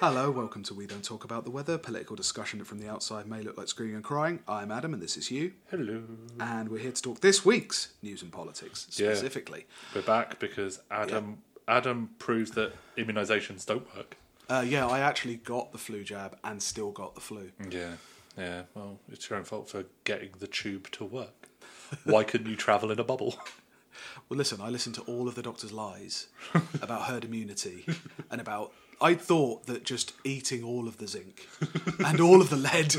Hello, welcome to We Don't Talk About the Weather, political discussion that from the outside may look like screaming and crying. I'm Adam and this is Hugh. Hello. And we're here to talk this week's news and politics, specifically. Yeah. We're back because Adam proves that immunisations don't work. I actually got the flu jab and still got the flu. Yeah, well, it's your own fault for getting the tube to work. Why couldn't you travel in a bubble? Well, listen, I listened to all of the doctor's lies about herd immunity and about... I thought that just eating all of the zinc and all of the lead.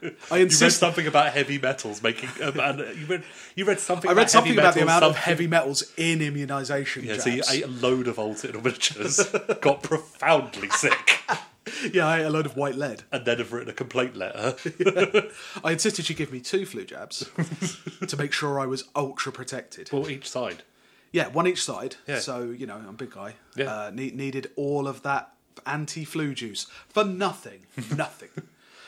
You read something about heavy metals making. I read something about the amount of heavy metals in immunisation. Yeah, jabs. So you ate a load of old signatures, got profoundly sick. Yeah, I ate a load of white lead, and then have written a complaint letter. Yeah. I insisted she give me 2 flu jabs to make sure I was ultra protected. Well, each side. Yeah, one each side. Yeah. So, you know, I'm a big guy. Yeah. Needed all of that anti-flu juice for nothing. Nothing.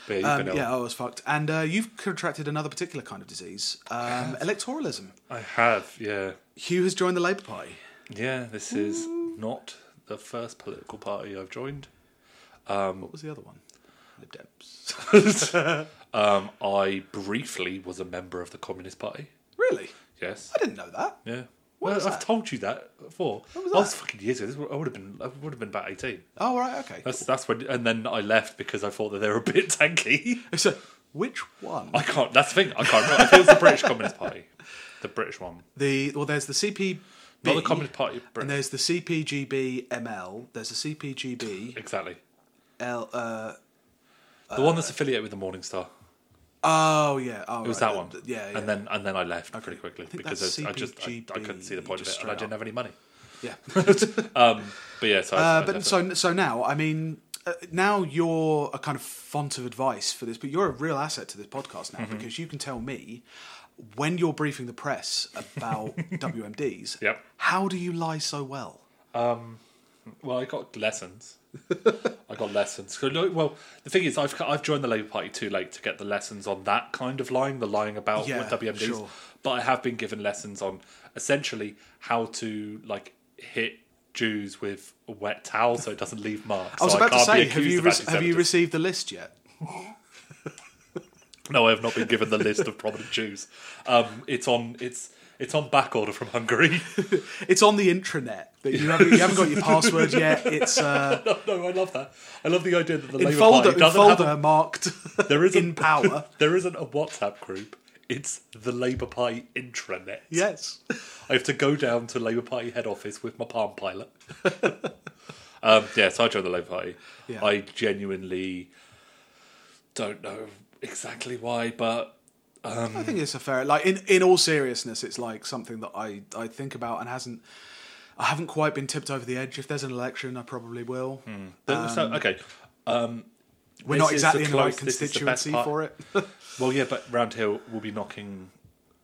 I was fucked. And you've contracted another particular kind of disease. Electoralism. I have, yeah. Hugh has joined the Labour Party. Yeah, this is not the first political party I've joined. What was the other one? Lib Dems. I briefly was a member of the Communist Party. Really? Yes. I didn't know that. Yeah. I've told you that before. When was that? That was fucking years ago. I would have been about 18. Oh, right, okay. That's when, and then I left because I thought that they were a bit tanky. So, which one? I can't. That's the thing. I can't remember. I think it was the British Communist Party, the British one. There's the CPB, not the Communist Party, and there's the CPGBML. There's the CPGB. Exactly. The one that's affiliated with the Morning Star. Oh yeah, it was that one. Yeah. And then I left pretty quickly because I couldn't see the point of it, and I didn't have any money. Yeah. But yeah. So now, I mean, now you're a kind of font of advice for this, but you're a real asset to this podcast now because you can tell me when you're briefing the press about WMDs. Yep. How do you lie so well? Well, I got lessons. Well, the thing is, I've joined the Labour Party too late to get the lessons on that kind of lying, the lying about WMDs. Sure. But I have been given lessons on essentially how to hit Jews with a wet towel so it doesn't leave marks. I was about to say, have you received the list yet? No, I have not been given the list of prominent Jews. It's on back order from Hungary. It's on the intranet. You haven't got your password yet. It's no, I love that. I love the idea that the Labour Party doesn't have a marked in power. There isn't a WhatsApp group. It's the Labour Party intranet. Yes. I have to go down to Labour Party head office with my Palm Pilot. So I joined the Labour Party. Yeah. I genuinely don't know exactly why, but... I think it's a fair... In all seriousness, it's something that I think about and I haven't quite been tipped over the edge. If there's an election, I probably will. Hmm. We're not exactly in the right constituency for it. Well, yeah, but Round Hill will be knocking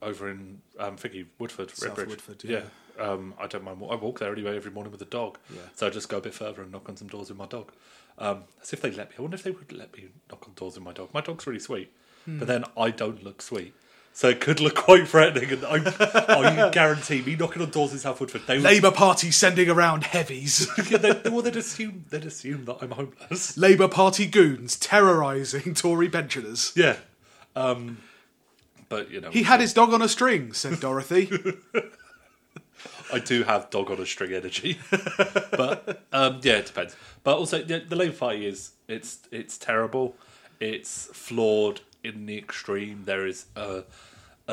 over in Figgie Woodford. South Woodford, yeah. I don't mind. I walk there anyway every morning with a dog. Yeah. So I just go a bit further and knock on some doors with my dog. As if they let me. I wonder if they would let me knock on doors with my dog. My dog's really sweet. But then I don't look sweet. So it could look quite threatening. And I guarantee me knocking on doors in South Woodford... Labour Party sending around heavies. They'd assume that I'm homeless. Labour Party goons terrorising Tory pensioners. Yeah. But, you know... He had his dog on a string, said Dorothy. I do have dog on a string energy. But, it depends. But also, the Labour Party is... It's terrible. It's flawed in the extreme. There is a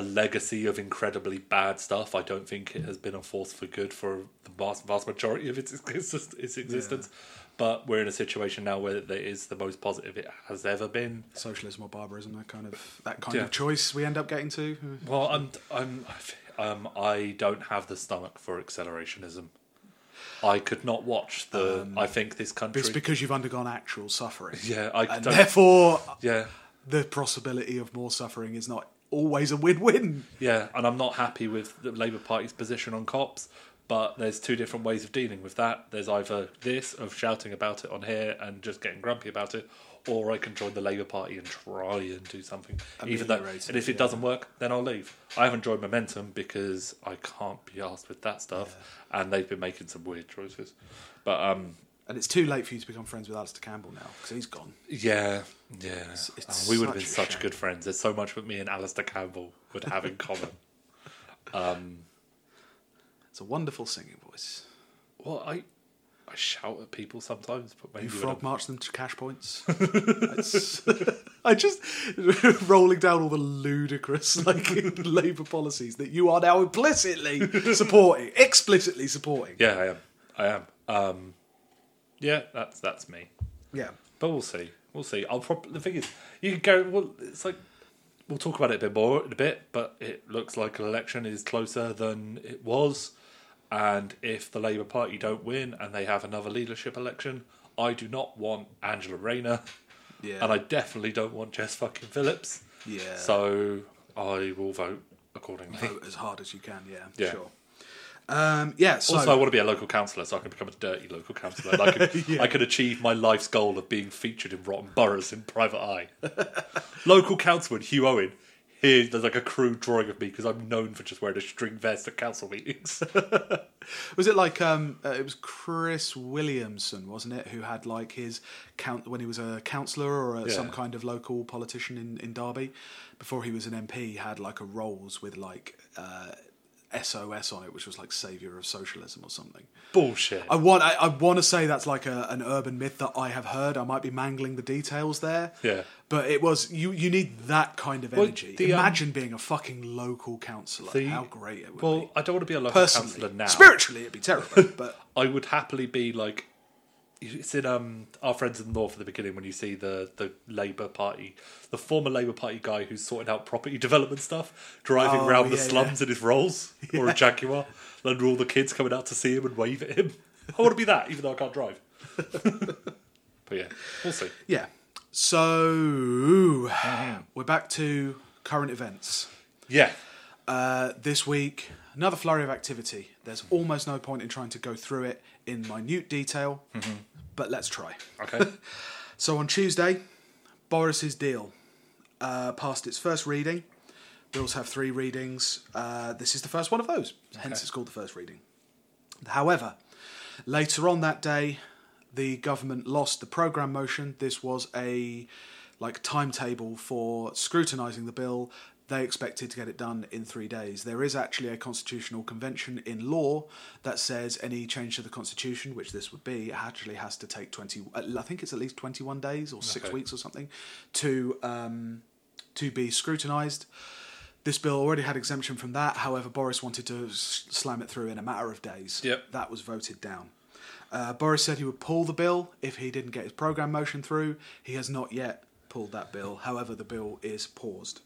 legacy of incredibly bad stuff. I don't think it has been a force for good for the vast majority of its existence. Yeah. But we're in a situation now where it is the most positive it has ever been. Socialism or barbarism, that kind of choice we end up getting to. Well, I don't have the stomach for accelerationism. I could not watch the... I think this country... It's because you've undergone actual suffering. Yeah, therefore, the possibility of more suffering is not always a win-win. Yeah, and I'm not happy with the Labour Party's position on cops, but there's 2 different ways of dealing with that. There's either this, of shouting about it on here and just getting grumpy about it, or I can join the Labour Party and try and do something. If it doesn't work, then I'll leave. I haven't joined Momentum because I can't be arsed with that stuff, and they've been making some weird choices. But And it's too late for you to become friends with Alistair Campbell now, because he's gone. Yeah, yeah. It's we would have been such good friends. There's so much that me and Alistair Campbell would have in common. It's a wonderful singing voice. Well, I shout at people sometimes, but maybe you frog march them to cash points. I just rolling down all the ludicrous Labour policies that you are now explicitly supporting. Yeah, I am. Yeah, that's me. Yeah, but we'll see. The thing is, you can go. Well, it's like we'll talk about it a bit more, but it looks like an election is closer than it was. And if the Labour Party don't win and they have another leadership election, I do not want Angela Rayner. Yeah. And I definitely don't want Jess fucking Phillips. Yeah. So I will vote accordingly. Vote as hard as you can, yeah. Sure. Also, I want to be a local councillor so I can become a dirty local councillor. And I could achieve my life's goal of being featured in Rotten Boroughs in Private Eye. Local councilman Hugh Owen. Here, there's a crude drawing of me because I'm known for just wearing a string vest at council meetings. Was it it was Chris Williamson, wasn't it, who had his count when he was a councillor or some kind of local politician in Derby before he was an MP, he had a Rolls with SOS on it, which was Saviour of Socialism or something. Bullshit. I want to say that's an urban myth that I have heard. I might be mangling the details there. Yeah. But it was... You need that kind of energy. Imagine being a fucking local councillor. How great it would be. Well, I don't want to be a local councillor now. Spiritually, it'd be terrible, but... I would happily be It's in Our Friends in the North at the beginning when you see the Labour Party, the former Labour Party guy who's sorting out property development stuff, driving around the slums in his Rolls or a Jaguar, and all the kids coming out to see him and wave at him. I want to be that, even though I can't drive. But yeah, we'll see. Yeah. So, we're back to current events. Yeah. This week, another flurry of activity. There's almost no point in trying to go through it in minute detail, but let's try. Okay. So on Tuesday, Boris's deal passed its first reading. Bills have three readings. This is the first one of those. Hence it's called the first reading. However, later on that day, the government lost the programme motion. This was a timetable for scrutinising the bill. They expected to get it done in 3 days. There is actually a constitutional convention in law that says any change to the constitution, which this would be, actually has to take 21 21 days or 6 weeks or something to be scrutinised. This bill already had exemption from that. However, Boris wanted to slam it through in a matter of days. Yep. That was voted down. Boris said he would pull the bill if he didn't get his programme motion through. He has not yet pulled that bill. However, the bill is paused.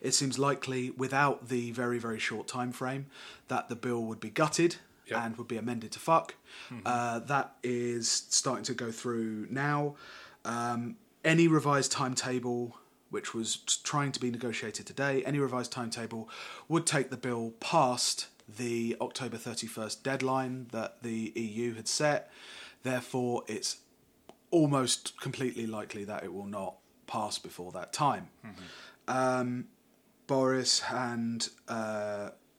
It seems likely, without the very, very short time frame, that the bill would be gutted and would be amended to fuck. Mm-hmm. That is starting to go through now. Any revised timetable, which was trying to be negotiated today, any revised timetable would take the bill past the October 31st deadline that the EU had set. Therefore, it's almost completely likely that it will not pass before that time. Mm-hmm. Boris and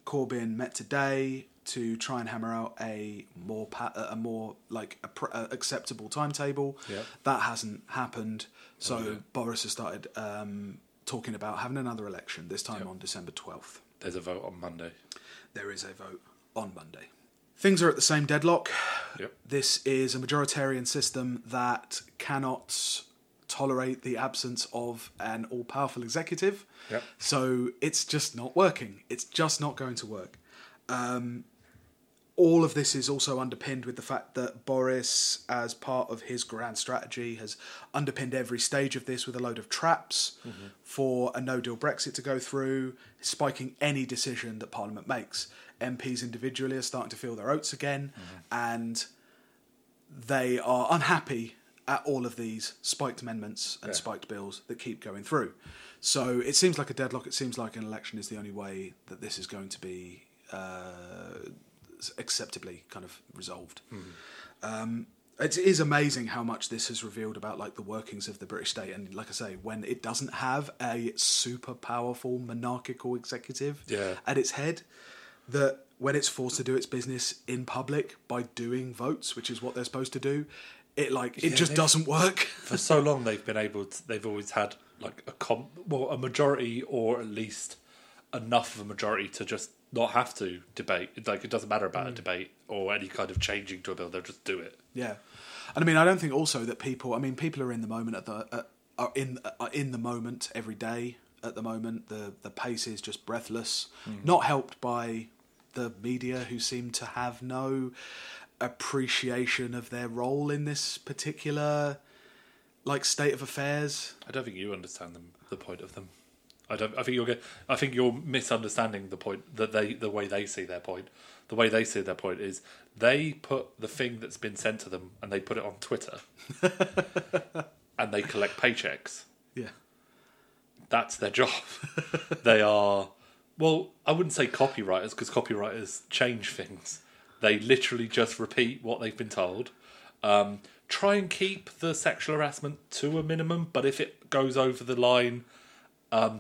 Corbyn met today to try and hammer out a more acceptable timetable. Yep. That hasn't happened, so Boris has started talking about having another election, this time on December 12th. There's a vote on Monday. There is a vote on Monday. Things are at the same deadlock. Yep. This is a majoritarian system that cannot tolerate the absence of an all-powerful executive. Yep. So it's just not working. It's just not going to work. All of this is also underpinned with the fact that Boris, as part of his grand strategy, has underpinned every stage of this with a load of traps for a no-deal Brexit to go through, spiking any decision that Parliament makes. MPs individually are starting to feel their oats again, and they are unhappy at all of these spiked amendments and spiked bills that keep going through. So it seems like a deadlock. It seems like an election is the only way that this is going to be acceptably kind of resolved. It is amazing how much this has revealed about the workings of the British state. And like I say, when it doesn't have a super powerful monarchical executive at its head, that when it's forced to do its business in public by doing votes, which is what they're supposed to do, it just doesn't work. For so long, they've been able to, they've always had like a majority, or at least enough of a majority to just not have to debate. Like, it doesn't matter about a debate or any kind of changing to a bill. They'll just do it. Yeah, and I mean, I don't think also that people. I mean, people are in the moment are in the moment every day. At the moment, the pace is just breathless. Not helped by the media, who seem to have no appreciation of their role in this particular state of affairs. I don't think you understand them. The point of them. I think you're misunderstanding the point that the way they see their point. The way they see their point is they put the thing that's been sent to them and they put it on Twitter, and they collect paychecks. Yeah, that's their job. They are, well, I wouldn't say copywriters, because copywriters change things. They literally just repeat what they've been told. Try and keep the sexual harassment to a minimum, but if it goes over the line.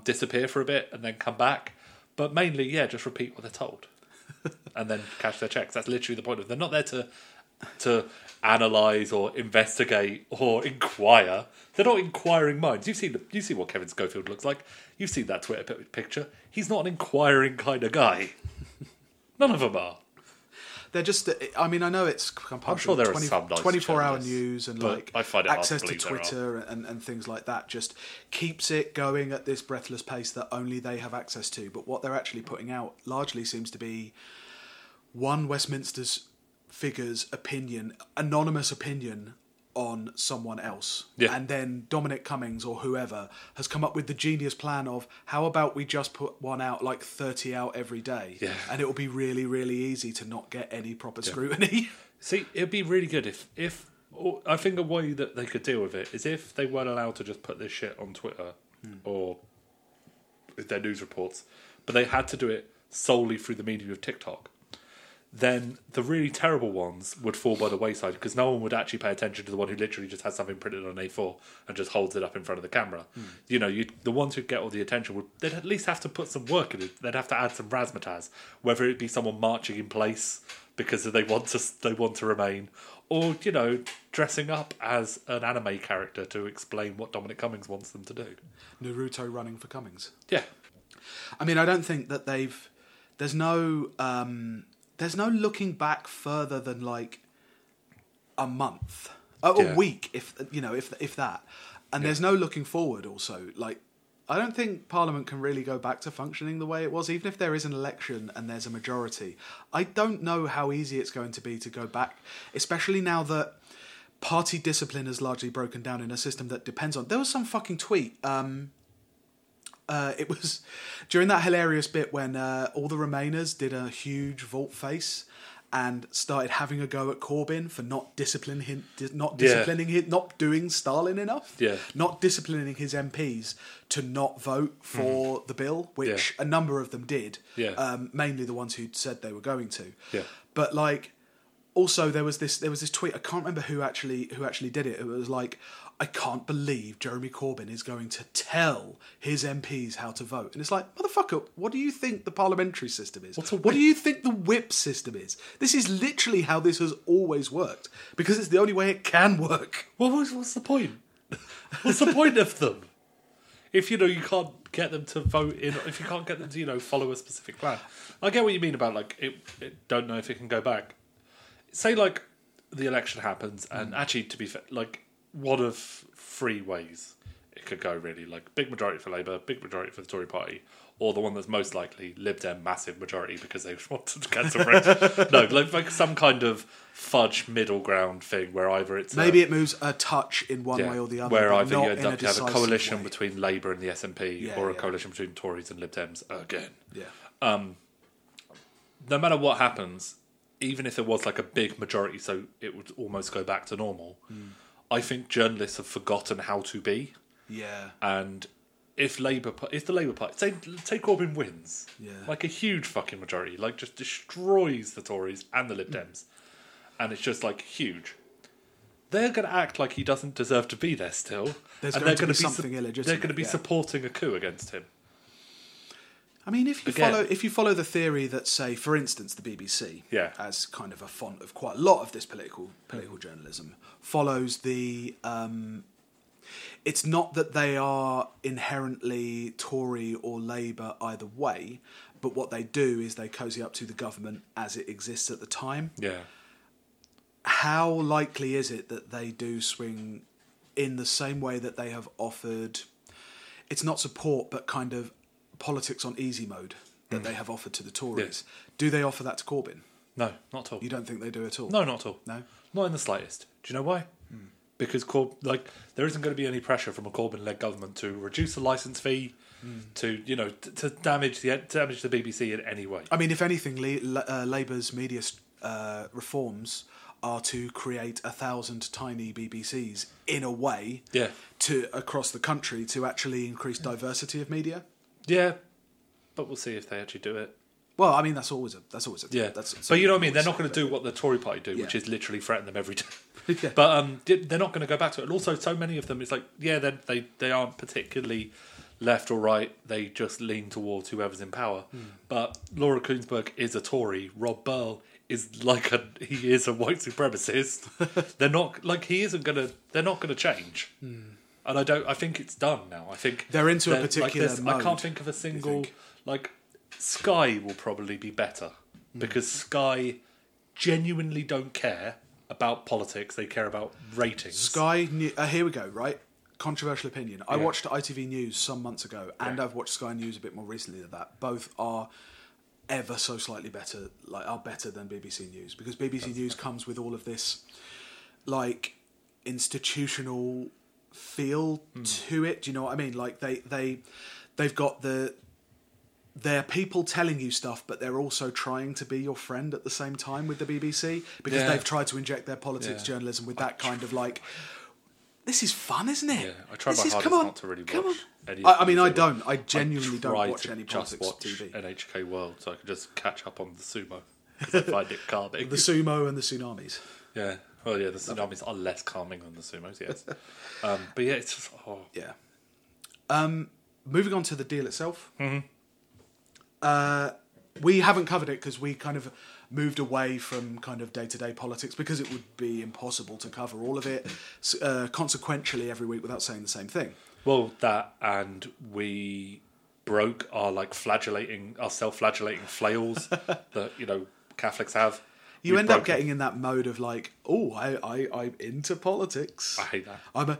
Disappear for a bit and then come back, but mainly, just repeat what they're told, and then cash their checks. That's literally the point of. They're not there to analyse or investigate or inquire. They're not inquiring minds. You see what Kevin Schofield looks like. You've seen that Twitter picture. He's not an inquiring kind of guy. None of them are. They're just. I mean, I know it's. I'm sure there are some 24-hour news and access to Twitter and things like that. Just keeps it going at this breathless pace that only they have access to. But what they're actually putting out largely seems to be one Westminster's figure's opinion, anonymous opinion on someone else, and then Dominic Cummings or whoever has come up with the genius plan of how about we just put one out, 30 out every day, and it will be really, really easy to not get any proper scrutiny. See, it'd be really good if I think a way that they could deal with it is if they weren't allowed to just put this shit on Twitter or their news reports, but they had to do it solely through the medium of TikTok. Then the really terrible ones would fall by the wayside, because no one would actually pay attention to the one who literally just has something printed on A4 and just holds it up in front of the camera. You know, the ones who get all the attention, they'd at least have to put some work in it. They'd have to add some razzmatazz, whether it be someone marching in place because they want to remain, or, dressing up as an anime character to explain what Dominic Cummings wants them to do. Naruto running for Cummings. Yeah. I mean, I don't think that they've... There's no looking back further than a month, a week, if that. And there's no looking forward. Also, I don't think Parliament can really go back to functioning the way it was, even if there is an election and there's a majority. I don't know how easy it's going to be to go back, especially now that party discipline has largely broken down in a system that depends on. There was some fucking tweet. It was during that hilarious bit when all the Remainers did a huge vault face and started having a go at Corbyn for not doing Stalin enough, not disciplining his MPs to not vote for the bill, which a number of them did, mainly the ones who said they were going to. Yeah. But also there was this tweet. I can't remember who actually did it. It was I can't believe Jeremy Corbyn is going to tell his MPs how to vote. And it's motherfucker, what do you think the parliamentary system is? What do you think the whip system is? This is literally how this has always worked, because it's the only way it can work. Well, what's the point? What's the point of them? If, you can't get them to vote in, if you can't get them to, follow a specific plan. I get what you mean about, it don't know if it can go back. Say, the election happens, and actually, to be fair, one of three ways it could go, really. Big majority for Labour, big majority for the Tory party, or the one that's most likely, Lib Dem massive majority because they wanted to cancel Brexit. No, some kind of fudge middle ground thing where either it's... Maybe it moves a touch in one way or the other. Where either you end up to have a coalition between Labour and the SNP or a coalition between Tories and Lib Dems again. Yeah. No matter what happens, even if there was a big majority, so it would almost go back to normal... I think journalists have forgotten how to be. Yeah. And if the Labour Party, say Corbyn wins, a huge fucking majority, just destroys the Tories and the Lib Dems, and it's just huge. They're going to act like he doesn't deserve to be there still. There's going to be something illegitimate. They're going to be supporting a coup against him. I mean, if you follow the theory that, say, for instance, the BBC, as kind of a font of quite a lot of this political journalism, follows the. It's not that they are inherently Tory or Labour either way, but what they do is they cozy up to the government as it exists at the time. Yeah. How likely is it that they do swing in the same way that they have offered? It's not support, but kind of politics on easy mode that they have offered to the Tories. Yeah. Do they offer that to Corbyn? No, not at all. You don't think they do at all? No, not at all. No? Not in the slightest. Do you know why? Mm. Because there isn't going to be any pressure from a Corbyn-led government to reduce the licence fee, to damage the BBC in any way. I mean, if anything, Labour's media reforms are to create 1,000 tiny BBCs in a way to across the country to actually increase diversity of media. Yeah, but we'll see if they actually do it. Well, I mean, that's always a yeah. That's but you know what I mean. They're not going to do what the Tory Party do, which is literally threaten them every day. Yeah. But they're not going to go back to it. And also, so many of them, it's like they aren't particularly left or right. They just lean towards whoever's in power. Mm. But Laura Koonsberg is a Tory. Rob Burl is he is a white supremacist. They're not going to change. Mm. And I think it's done now. I think they're into a particular mode. I can't think of a single Sky will probably be better because Sky genuinely don't care about politics. They care about ratings. Sky, here we go, right? Controversial opinion. I watched ITV News some months ago and I've watched Sky News a bit more recently than that. Both are ever so slightly better, are better than BBC News because BBC News comes with all of this, institutional feel to it. Do you know what I mean? They've got they're people telling you stuff, but they're also trying to be your friend at the same time with the BBC because they've tried to inject their politics journalism with that kind of this is fun, isn't it? Yeah, I try my hardest not to really watch any. I mean, I don't. I genuinely don't watch any politics TV. NHK World, so I can just catch up on the sumo because I find it calming. The sumo and the tsunamis. Yeah. Well, yeah, the tsunamis are less calming than the sumos. Yes. But yeah, it's just moving on to the deal itself. Mm-hmm. We haven't covered it because we kind of moved away from kind of day-to-day politics because it would be impossible to cover all of it consequentially every week without saying the same thing. Well, that and we broke our our self-flagellating flails that Catholics have. You end up getting in that mode of I'm into politics. I hate that. I'm a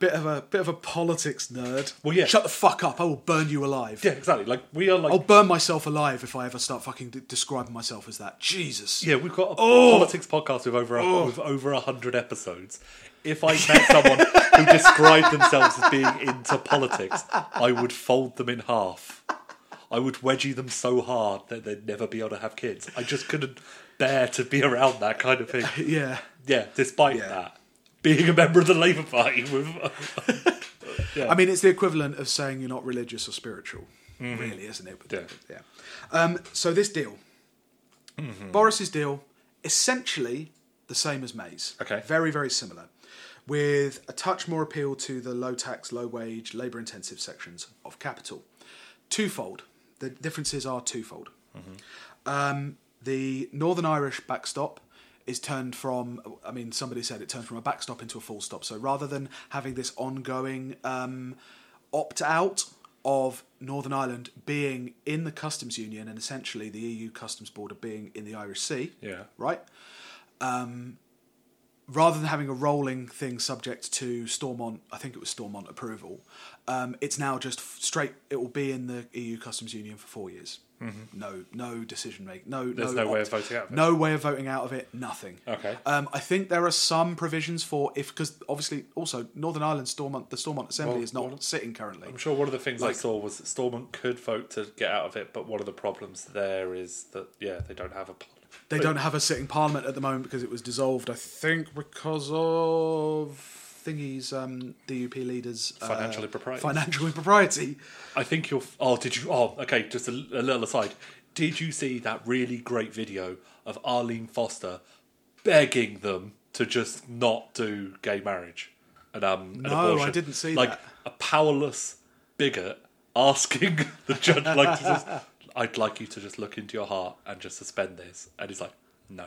bit of a politics nerd. Well, yeah. Shut the fuck up! I will burn you alive. Yeah, exactly. I'll burn myself alive if I ever start fucking describing myself as that. Jesus. Yeah, we've got a politics podcast with over 100 episodes. If I met someone who described themselves as being into politics, I would fold them in half. I would wedgie them so hard that they'd never be able to have kids. I just couldn't bear to be around that kind of thing. Yeah. Despite that, being a member of the Labour Party, I mean, it's the equivalent of saying you're not religious or spiritual, really, isn't it? So this deal, Boris's deal, essentially the same as May's. Okay. Very, very similar, with a touch more appeal to the low tax, low wage, labour intensive sections of capital. Twofold. The differences are twofold. Mm-hmm. The Northern Irish backstop is turned from, I mean, somebody said it turned from a backstop into a full stop. So rather than having this ongoing opt-out of Northern Ireland being in the customs union and essentially the EU customs border being in the Irish Sea, right? Rather than having a rolling thing subject to Stormont, I think it was Stormont approval, it's now just straight. It will be in the EU customs union for 4 years. Mm-hmm. No decision making. There's no way of voting out of it. No way of voting out of it. Nothing. Okay. I think there are some provisions for because obviously also Northern Ireland the Stormont Assembly is not sitting currently. I'm sure one of the things I saw was that Stormont could vote to get out of it, but one of the problems there is that they don't have a sitting parliament at the moment because it was dissolved. I think because of. Thingies, the UP leaders financial impropriety. I think you're. Okay. Just a little aside. Did you see that really great video of Arlene Foster begging them to just not do gay marriage and abortion? No, I didn't see that. Like a powerless bigot asking the judge, like, I'd like you to just look into your heart and just suspend this. And he's like, no.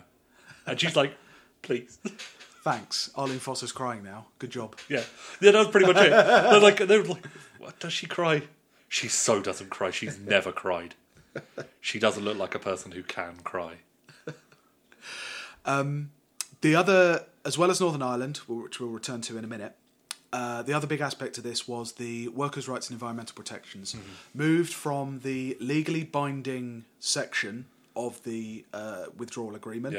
And she's like, please. Thanks. Arlene Foster's crying now. Good job. Yeah. Yeah, that was pretty much it. They were like, what, does she cry? She so doesn't cry. She's never cried. She doesn't look like a person who can cry. The other, as well as Northern Ireland, which we'll return to in a minute, the other big aspect of this was the workers' rights and environmental protections moved from the legally binding section of the withdrawal agreement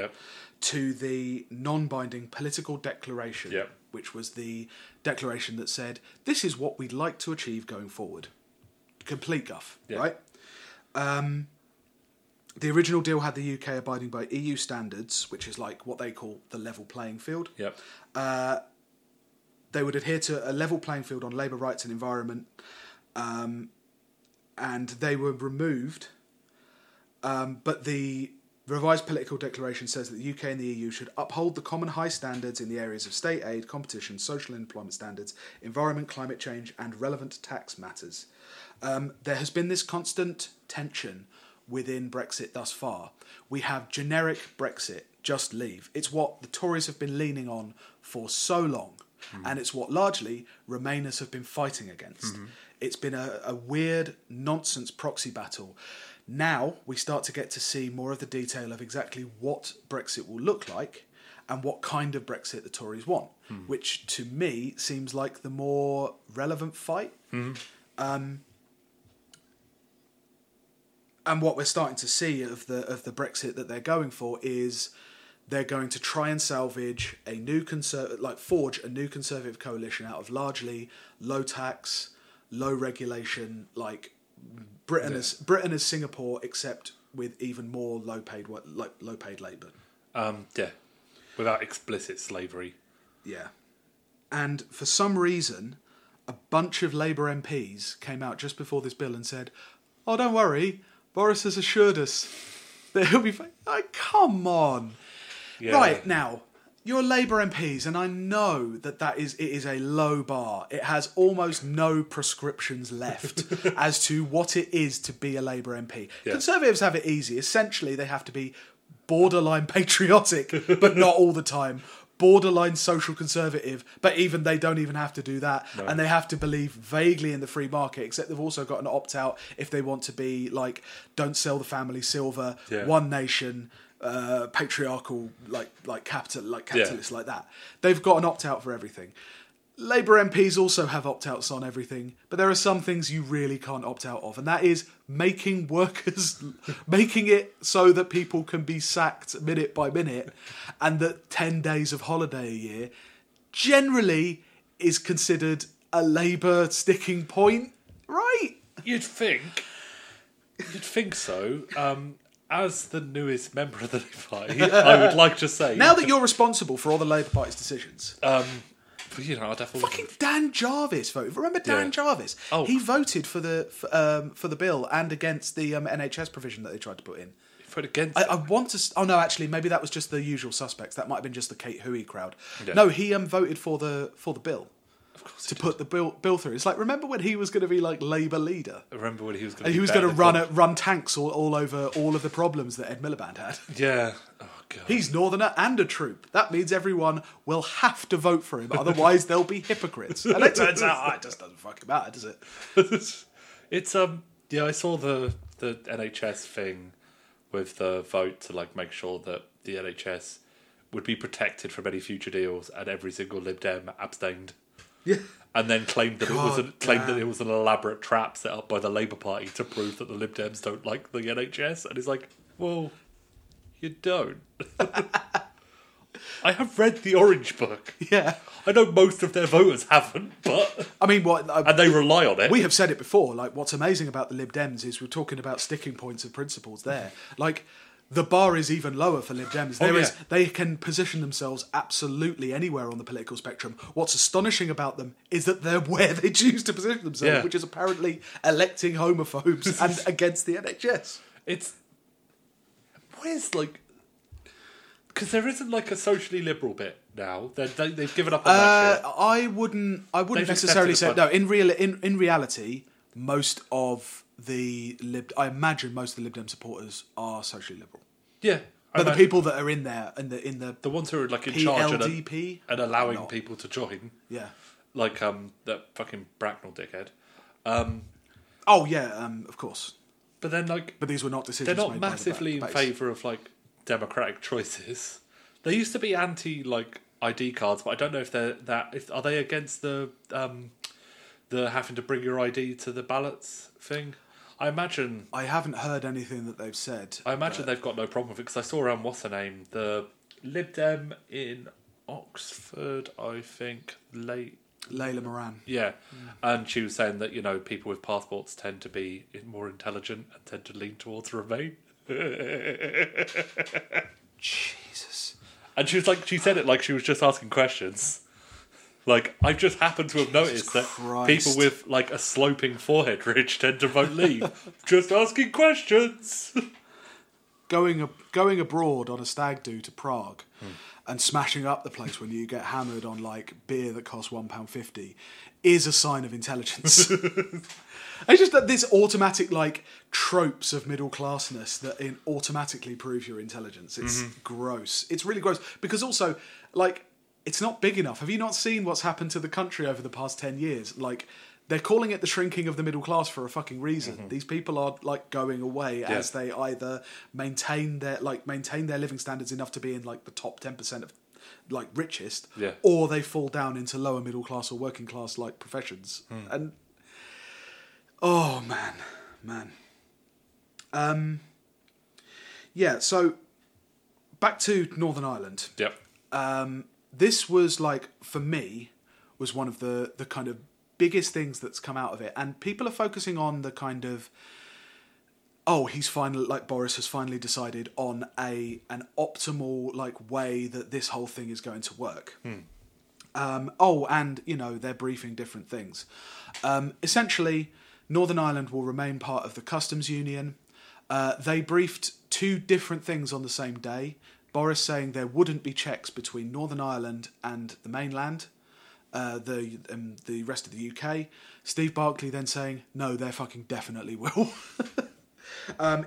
to the non-binding political declaration, which was the declaration that said, this is what we'd like to achieve going forward. Complete guff, right? The original deal had the UK abiding by EU standards, which is like what they call the level playing field. They would adhere to a level playing field on labour rights and environment, and they were removed. But the revised political declaration says that the UK and the EU should uphold the common high standards in the areas of state aid, competition, social and employment standards, environment, climate change, and relevant tax matters. There has been this constant tension within Brexit thus far. We have generic Brexit, just leave. It's what the Tories have been leaning on for so long, and it's what largely Remainers have been fighting against. It's been a weird nonsense proxy battle. Now we start to get to see more of the detail of exactly what Brexit will look like and what kind of Brexit the Tories want, which to me seems like the more relevant fight. And what we're starting to see of the Brexit that they're going for is they're going to try and salvage a new forge a new Conservative coalition out of largely low tax, low regulation, like Britain is Singapore, except with even more low paid labour. Without explicit slavery. Yeah, and for some reason, a bunch of Labour MPs came out just before this bill and said, "Oh, don't worry." Boris has assured us that he'll be fine. Like, come on. Yeah. Right, now, you're Labour MPs, and I know that it is a low bar. It has almost no prescriptions left as to what it is to be a Labour MP. Yeah. Conservatives have it easy. Essentially, they have to be borderline patriotic, but not all the time. Borderline social conservative, but even they don't even have to do that. No. And they have to believe vaguely in the free market, except they've also got an opt-out if they want to be like, don't sell the family silver, one nation, patriarchal, capitalist like that. They've got an opt-out for everything. Labour MPs also have opt-outs on everything, but there are some things you really can't opt out of, and that is making it so that people can be sacked minute by minute, and that 10 days of holiday a year generally is considered a Labour sticking point, right? You'd think so. As the newest member of the Labour Party, I would like to say... Now that you're responsible for all the Labour Party's decisions... I'd have fucking Dan Jarvis voted. Remember Dan Jarvis? Oh. He voted for the bill and against the NHS provision that they tried to put in. He voted against it. I want to... Oh, no, actually, maybe that was just the usual suspects. That might have been just the Kate Huey crowd. Yeah. No, he voted for the bill. Of course he did. Put the bill through. It's like, remember when he was going to be like Labour leader? I remember when he was going to be... He was going to run tanks all over all of the problems that Ed Miliband had. Yeah. Oh, God. He's Northerner and a troop. That means everyone will have to vote for him, otherwise they'll be hypocrites. And it turns out, it just doesn't fucking matter, does it? I saw the NHS thing with the vote to like make sure that the NHS would be protected from any future deals, and every single Lib Dem abstained. Yeah, and then claimed that it was an elaborate trap set up by the Labour Party to prove that the Lib Dems don't like the NHS, and it's like, well, you don't. I have read the Orange Book. Yeah, I know most of their voters haven't, but I mean, and they rely on it. We have said it before. Like, what's amazing about the Lib Dems is we're talking about sticking points and principles there. Like, the bar is even lower for Lib Dems. They can position themselves absolutely anywhere on the political spectrum. What's astonishing about them is that they're where they choose to position themselves, which is apparently electing homophobes and against the NHS. It's... Where's, like... Because there isn't, like, a socially liberal bit now. They've given up on that shit. I wouldn't necessarily say... No, in reality... I imagine most of the Lib Dem supporters are socially liberal. Yeah. But the people that are in there and the ones who are like in charge and allowing people to join. Yeah. Like that fucking Bracknell dickhead. Of course. But then but these were not decisions. They're not massively in favour of democratic choices. They used to be anti ID cards, but I don't know if they're are they against the having to bring your ID to the ballots thing? I imagine... I haven't heard anything that they've said. I imagine they've got no problem with it, because I saw around, what's her name, the Lib Dem in Oxford, I think, Leila Moran. Yeah, and she was saying that, people with passports tend to be more intelligent and tend to lean towards Remain. Jesus. And she was she said it like she was just asking questions. I've just happened to have noticed that people with a sloping forehead ridge tend to vote Leave. Just asking questions. Going abroad on a stag do to Prague and smashing up the place when you get hammered on beer that costs £1.50 is a sign of intelligence. It's just that this automatic tropes of middle classness that automatically prove your intelligence. It's gross. It's really gross because also it's not big enough. Have you not seen what's happened to the country over the past 10 years? They're calling it the shrinking of the middle class for a fucking reason. Mm-hmm. These people are going away as they either maintain their living standards enough to be in the top 10% of richest, or they fall down into lower middle class or working class professions. Mm. And oh man. So back to Northern Ireland. Yep. This was for me, was one of the kind of biggest things that's come out of it. And people are focusing on the kind of, he's finally, Boris has finally decided on an optimal, way that this whole thing is going to work. Hmm. They're briefing different things. Essentially, Northern Ireland will remain part of the customs union. They briefed two different things on the same day. Boris saying there wouldn't be checks between Northern Ireland and the mainland, the rest of the UK. Steve Barclay then saying, no, there fucking definitely will.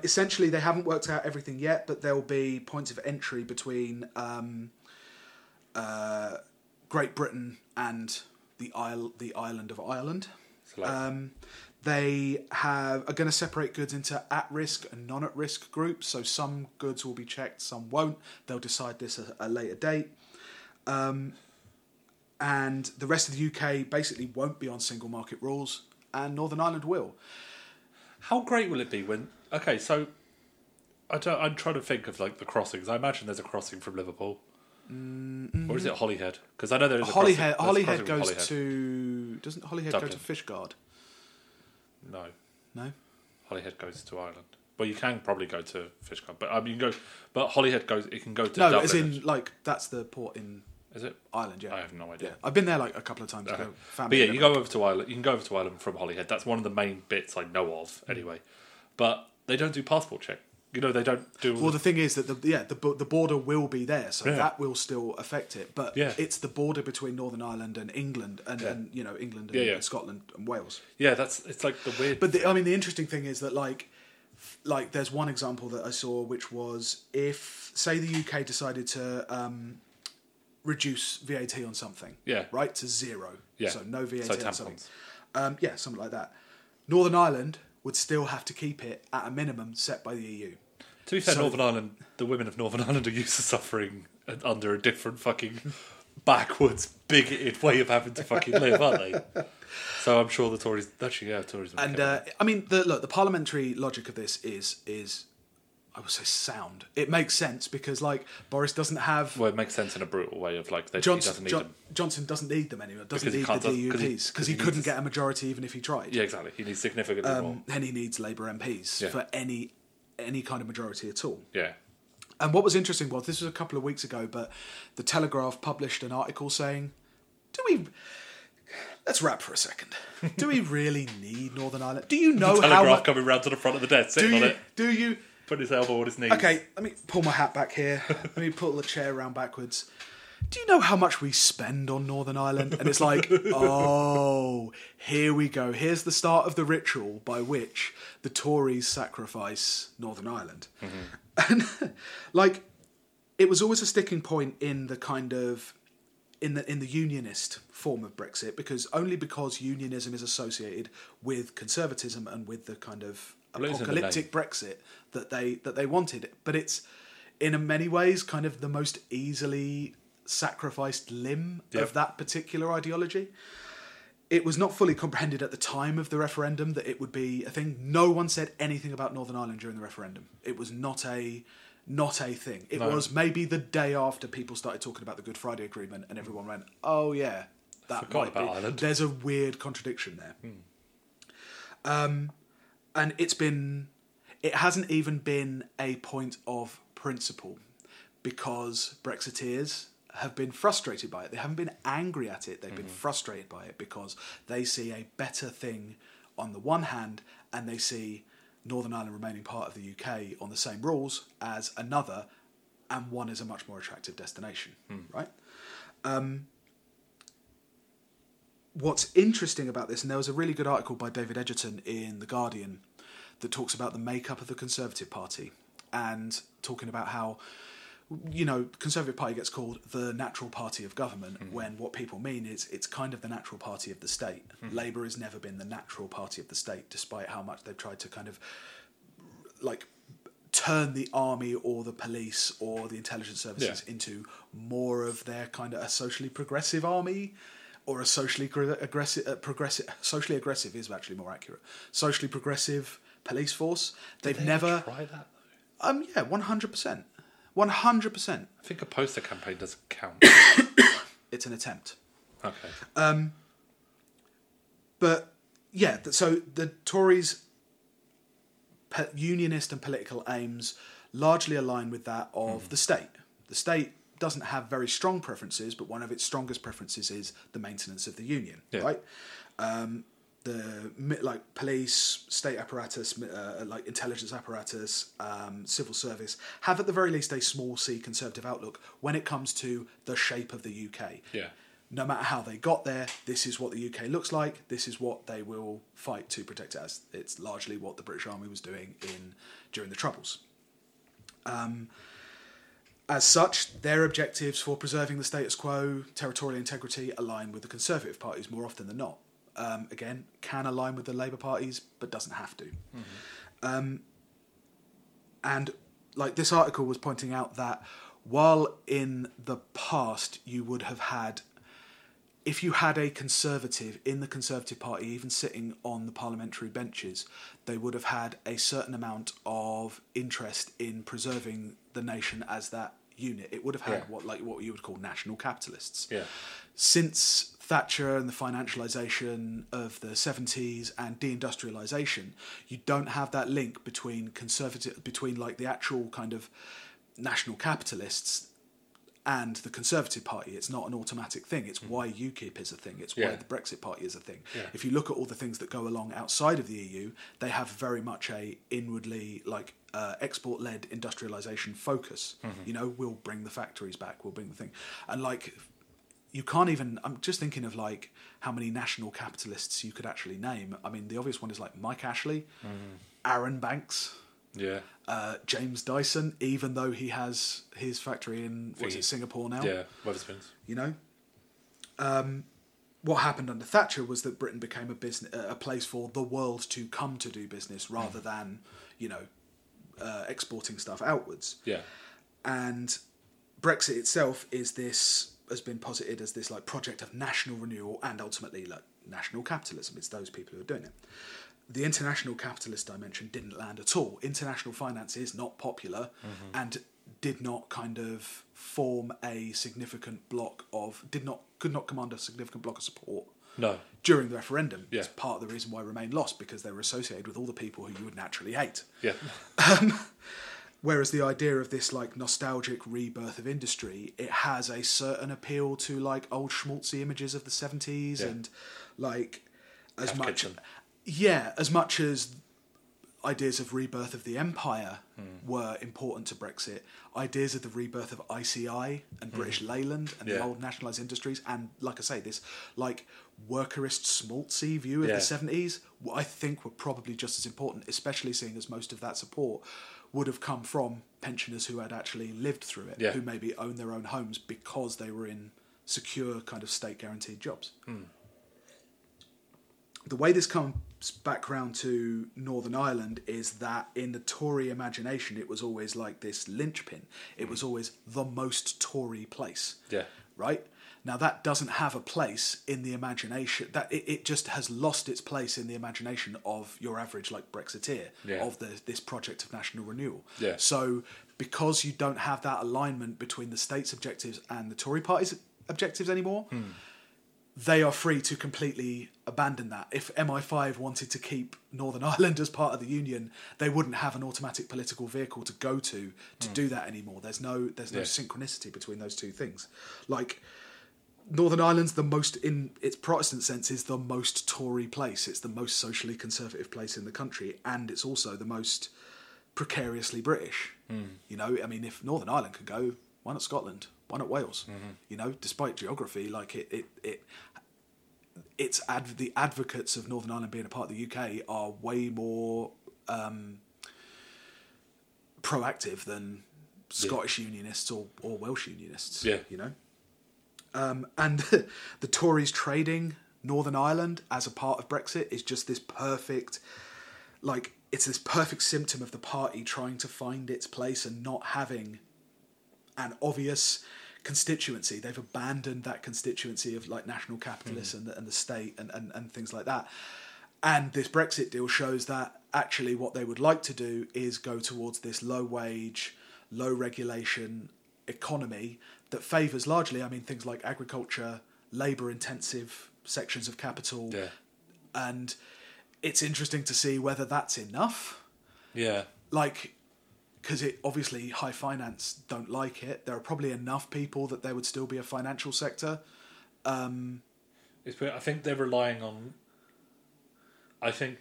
Essentially, they haven't worked out everything yet, but there'll be points of entry between Great Britain and the island of Ireland. They are going to separate goods into at-risk and non-at-risk groups. So some goods will be checked, some won't. They'll decide this at a later date. And the rest of the UK basically won't be on single market rules, and Northern Ireland will. How great will it be when... Okay, so I'm trying to think of the crossings. I imagine there's a crossing from Liverpool. Mm-hmm. Or is it Holyhead? Because I know there is a crossing. Holyhead goes to... Doesn't Holyhead go to Fishguard? No. Holyhead goes to Ireland. Well, you can probably go to Fishguard, but you can go. But Holyhead goes. It can go to Dublin. No, as in that's the port in. Is it Ireland? Yeah, I have no idea. Yeah. I've been there a couple of times. Okay. But yeah, you go over to Ireland. You can go over to Ireland from Holyhead. That's one of the main bits I know of, anyway. But they don't do passport check. They don't do. Well, the thing is that the border will be there, so that will still affect it. But it's the border between Northern Ireland and England, and England and Scotland and Wales. Yeah, it's the weird. But the interesting thing is that there's one example that I saw, which was if say the UK decided to reduce VAT on something, right to zero, so no VAT on something, something like that. Northern Ireland would still have to keep it at a minimum set by the EU. To be fair, Northern Ireland, the women of Northern Ireland are used to suffering under a different fucking backwards, bigoted way of having to fucking live, aren't they? So I'm sure the Tories... Actually, yeah, Tories... And, the parliamentary logic of this is I would say sound. It makes sense because, Boris doesn't have... Well, it makes sense in a brutal way of, he doesn't need them. Johnson doesn't need them anymore. Doesn't need the DUPs because he couldn't get a majority even if he tried. Yeah, exactly. He needs significantly more. And he needs Labour MPs for any kind of majority at all. Yeah. And what was interesting was, this was a couple of weeks ago, but The Telegraph published an article saying, let's wrap for a second. Do we really need Northern Ireland? Do you know how... The Telegraph coming round to the front of the desk, sitting on it. Do you... Put his elbow on his knees. Okay, let me pull my hat back here. Let me pull the chair around backwards. do you know how much we spend on Northern Ireland? And it's like, oh, here we go. Here's the start of the ritual by which the Tories sacrifice Northern Ireland. Mm-hmm. And like, it was always a sticking point in the kind of, in the unionist form of Brexit, because unionism is associated with conservatism and with the kind of apocalyptic Brexit that they wanted. But it's, in many ways, kind of the most easily sacrificed limb of that particular ideology. It was not fully comprehended at the time of the referendum that it would be a thing. No one said anything about Northern Ireland during the referendum. It was not a thing. It was maybe the day after people started talking about the Good Friday Agreement, and everyone went, "Oh yeah, that might be." Ireland. There's a weird contradiction there, and it hasn't even been a point of principle because Brexiteers have been frustrated by it. They haven't been angry at it. They've been frustrated by it because they see a better thing on the one hand, and they see Northern Ireland remaining part of the UK on the same rules as another, and one is a much more attractive destination, right? What's interesting about this, and there was a really good article by David Edgerton in The Guardian that talks about the makeup of the Conservative Party and talking about how, you know, Conservative Party gets called the natural party of government when what people mean is it's kind of the natural party of the state. Labour has never been the natural party of the state, despite how much they've tried to kind of like turn the army or the police or the intelligence services into more of their kind of a socially progressive army or a socially aggressive, socially aggressive is actually more accurate, socially progressive police force. Did they never try that though? 100%. 100%. I think a poster campaign doesn't count. It's an attempt. Okay. But yeah, so the Tories' unionist and political aims largely align with that of the state. The state doesn't have very strong preferences, but one of its strongest preferences is the maintenance of the union, right? The police, state apparatus, intelligence apparatus, civil service have at the very least a small C conservative outlook when it comes to the shape of the UK. Yeah. No matter how they got there, this is what the UK looks like. This is what they will fight to protect it as. It's largely what the British Army was doing during the Troubles. As such, their objectives for preserving the status quo, territorial integrity, align with the Conservative parties more often than not. Again, can align with the Labour parties, but doesn't have to. And like this article was pointing out that while in the past you would have had, if you had a Conservative in the Conservative Party, even sitting on the parliamentary benches, they would have had a certain amount of interest in preserving the nation as that unit. It would have had what you would call national capitalists. Yeah. Since Thatcher and the financialisation of the 70s and deindustrialisation, you don't have that link between like the actual kind of national capitalists and the Conservative Party. It's not an automatic thing. It's why UKIP is a thing. It's why the Brexit Party is a thing. Yeah. If you look at all the things that go along outside of the EU, they have very much a inwardly export-led industrialisation focus. You know, we'll bring the factories back. We'll bring the thing, and like. You can't even... I'm just thinking of, like, how many national capitalists you could actually name. I mean, the obvious one is, like, Mike Ashley, Aaron Banks, James Dyson, even though he has his factory in, Singapore now? Yeah, Wetherspoons. You know? What happened under Thatcher was that Britain became a place for the world to come to do business rather than, you know, exporting stuff outwards. Yeah. And Brexit itself is this... has been posited as this like project of national renewal and ultimately like national capitalism. It's those people who are doing it. The international capitalist dimension didn't land at all. International finance is not popular and did not kind of form a significant block of could not command a significant block of support. No. During the referendum. Yeah. It's part of the reason why Remain lost, because they were associated with all the people who you would naturally hate. Yeah. Whereas the idea of this like nostalgic rebirth of industry, it has a certain appeal to like old schmaltzy images of the 70s and like as much as ideas of rebirth of the empire were important to Brexit. Ideas of the rebirth of ICI and British Leyland and the old nationalised industries, and like I say, this like workerist smaltzy view of the '70s, I think were probably just as important, especially seeing as most of that support would have come from pensioners who had actually lived through it, who maybe owned their own homes because they were in secure kind of state guaranteed jobs. The way this comes back round to Northern Ireland is that in the Tory imagination, it was always like this linchpin. It was always the most Tory place. Right? Now, that doesn't have a place in the imagination. That it just has lost its place in the imagination of your average like Brexiteer, of this project of national renewal. So because you don't have that alignment between the state's objectives and the Tory party's objectives anymore... they are free to completely abandon that. If MI5 wanted to keep Northern Ireland as part of the Union, they wouldn't have an automatic political vehicle to go to do that anymore. There's no synchronicity between those two things. Like, Northern Ireland's the most, in its Protestant sense, is the most Tory place. It's the most socially conservative place in the country, and it's also the most precariously British. You know, I mean, if Northern Ireland could go, why not Scotland? Why not Wales? You know, despite geography, like the advocates of Northern Ireland being a part of the UK are way more proactive than Scottish Unionists or Welsh Unionists. You know, and the Tories trading Northern Ireland as a part of Brexit is just this perfect, like it's this perfect symptom of the party trying to find its place and not having an obvious constituency. They've abandoned that constituency of like national capitalists and the state and things like that. And this Brexit deal shows that actually what they would like to do is go towards this low wage, low regulation economy that favours largely, I mean, things like agriculture, labour intensive sections of capital. And it's interesting to see whether that's enough. Because it obviously high finance don't like it. There are probably enough people that there would still be a financial sector. I think they're relying on... I think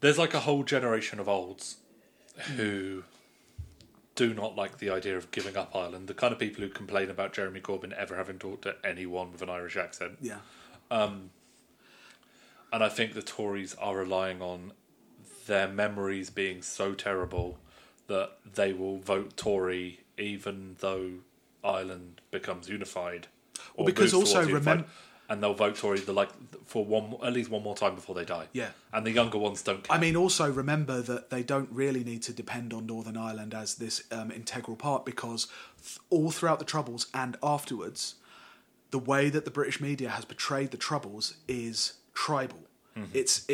there's like a whole generation of olds who do not like the idea of giving up Ireland. The kind of people who complain about Jeremy Corbyn ever having talked to anyone with an Irish accent. And I think the Tories are relying on their memories being so terrible that they will vote Tory even though Ireland becomes unified. Or because also remember, and they'll vote Tory for at least one more time before they die. And the younger ones don't care. I mean, also remember that they don't really need to depend on Northern Ireland as this integral part, because all throughout the Troubles and afterwards, the way that the British media has portrayed the Troubles is tribal. It's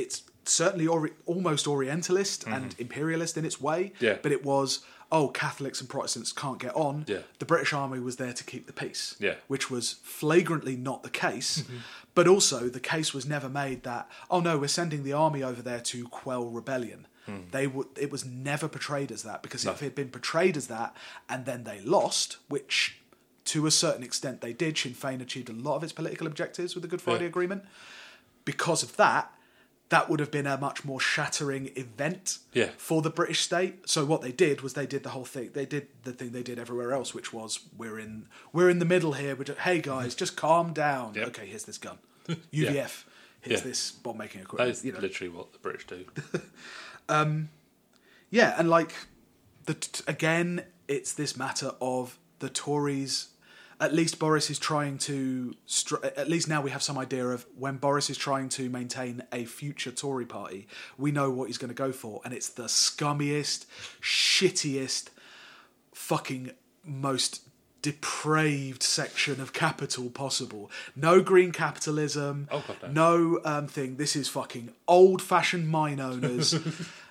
certainly almost orientalist and imperialist in its way, but it was, Catholics and Protestants can't get on. The British army was there to keep the peace, which was flagrantly not the case. But also the case was never made that, we're sending the army over there to quell rebellion. It was never portrayed as that, because if it had been portrayed as that and then they lost, which to a certain extent they did, Sinn Féin achieved a lot of its political objectives with the Good Friday Agreement. Because of that, that would have been a much more shattering event for the British state. So what they did was they did the whole thing. They did the thing they did everywhere else, which was we're in the middle here. We're just, hey guys, just calm down. Okay, here's this gun, UVF. Here's this bomb making equipment. That is literally what the British do. And like again, it's this matter of the Tories. At least Boris is trying to... At least now we have some idea of when Boris is trying to maintain a future Tory party, we know what he's going to go for. And it's the scummiest, shittiest, fucking most depraved section of capital possible. No green capitalism. No thing. This is fucking old-fashioned mine owners.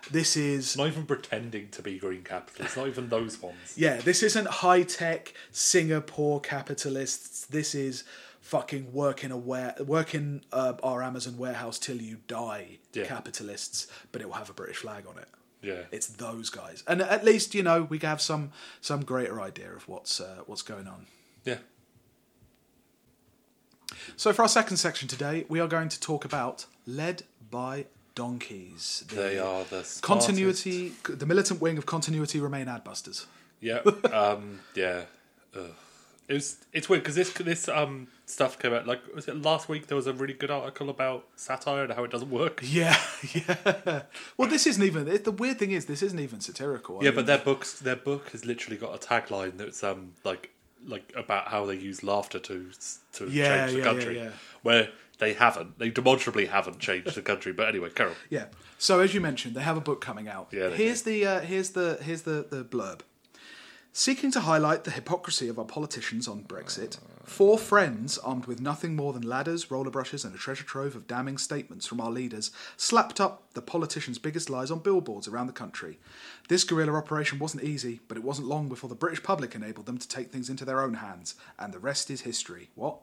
This is... Not even pretending to be green capitalists, not even those ones. This isn't high-tech Singapore capitalists. This is fucking work in our Amazon warehouse till you die capitalists, but it will have a British flag on it. It's those guys. And at least, you know, we have some greater idea of what's going on. So for our second section today, we are going to talk about Led by Donkeys. They are the smartest. Continuity, the militant wing of Continuity Remain Adbusters. Yeah, yeah. Ugh. It's weird because this stuff came out, like, was it last week? There was a really good article about satire and how it doesn't work. Yeah. Well, this isn't even the weird thing is this isn't even satirical. Yeah, I mean, but their book has literally got a tagline that's like about how they use laughter to change the country. Yeah. Where they demonstrably haven't changed the country. But anyway, Carol. Yeah. So as you mentioned, they have a book coming out. Yeah. Here's the blurb. Seeking to highlight the hypocrisy of our politicians on Brexit, four friends, armed with nothing more than ladders, roller brushes and a treasure trove of damning statements from our leaders, slapped up the politicians' biggest lies on billboards around the country. This guerrilla operation wasn't easy, but it wasn't long before the British public enabled them to take things into their own hands, and the rest is history. What?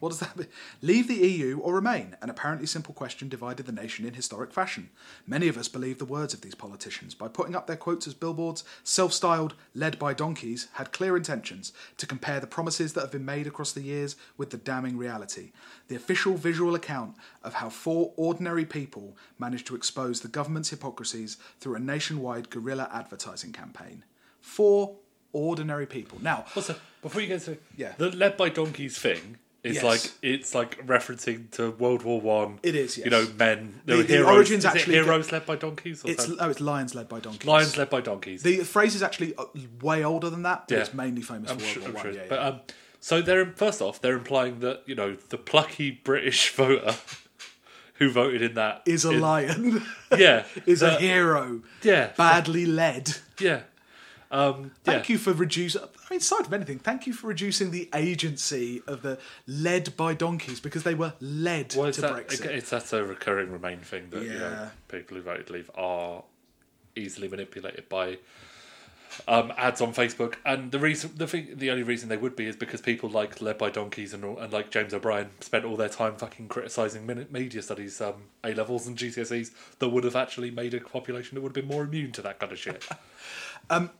What does that mean? Leave the EU or remain? An apparently simple question divided the nation in historic fashion. Many of us believe the words of these politicians. By putting up their quotes as billboards, self-styled Led by Donkeys had clear intentions to compare the promises that have been made across the years with the damning reality. The official visual account of how four ordinary people managed to expose the government's hypocrisies through a nationwide guerrilla advertising campaign. Four ordinary people. Now, also, before you go to the Led by Donkeys thing... It's like referencing to World War One. It is, yes. You know, men. The origin's actually heroes led by donkeys. It's lions led by donkeys. Lions led by donkeys. The phrase is actually way older than that, but it's mainly famous for World War One. Sure. Yeah, but so first off, they're implying that, you know, the plucky British voter who voted in that is a lion. Yeah, is a hero. Yeah, badly led. Yeah. Thank you for reducing... I mean, aside from anything, thank you for reducing the agency of the Led by Donkeys, because they were led to Brexit. That's a recurring Remain thing that you know, people who voted Leave are easily manipulated by ads on Facebook. And the only reason they would be is because people like Led by Donkeys and like James O'Brien spent all their time fucking criticising media studies, A-levels and GCSEs that would have actually made a population that would have been more immune to that kind of shit.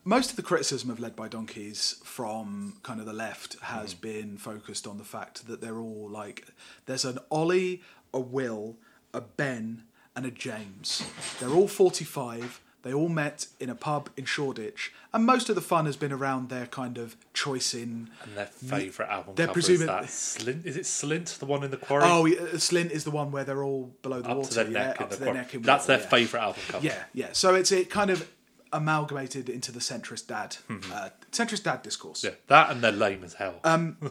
Most of the criticism of Led by Donkeys from kind of the left has been focused on the fact that they're all like, there's an Ollie, a Will, a Ben and a James. They're all 45. They all met in a pub in Shoreditch, and most of the fun has been around their kind of choice in... And their favourite album cover is that Slint? Is it Slint, the one in the quarry? Oh, yeah, Slint is the one where they're all below the water. Up to their neck in the quarry. That's their favourite album cover. Yeah. So it kind of amalgamated into the centrist dad discourse. Yeah, that and they're lame as hell.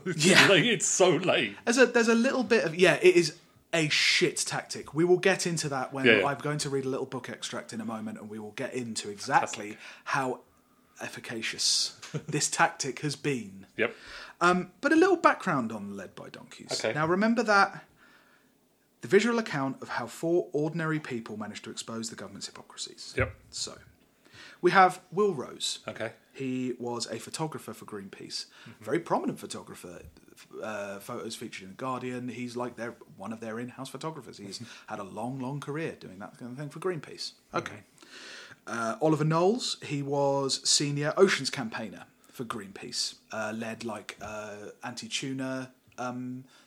It's so lame. There's a little bit of... Yeah, it is... a shit tactic. We will get into that when I'm going to read a little book extract in a moment, and we will get into exactly how efficacious this tactic has been. Yep. But a little background on Led by Donkeys. Okay. Now remember that the visual account of how four ordinary people managed to expose the government's hypocrisies. Yep. So we have Will Rose. Okay. He was a photographer for Greenpeace. Mm-hmm. Very prominent photographer. Photos featured in Guardian. He's like one of their in-house photographers. He's had a long career doing that kind of thing for Greenpeace. Okay. Oliver Knowles, he was senior oceans campaigner for Greenpeace, led like anti-tuna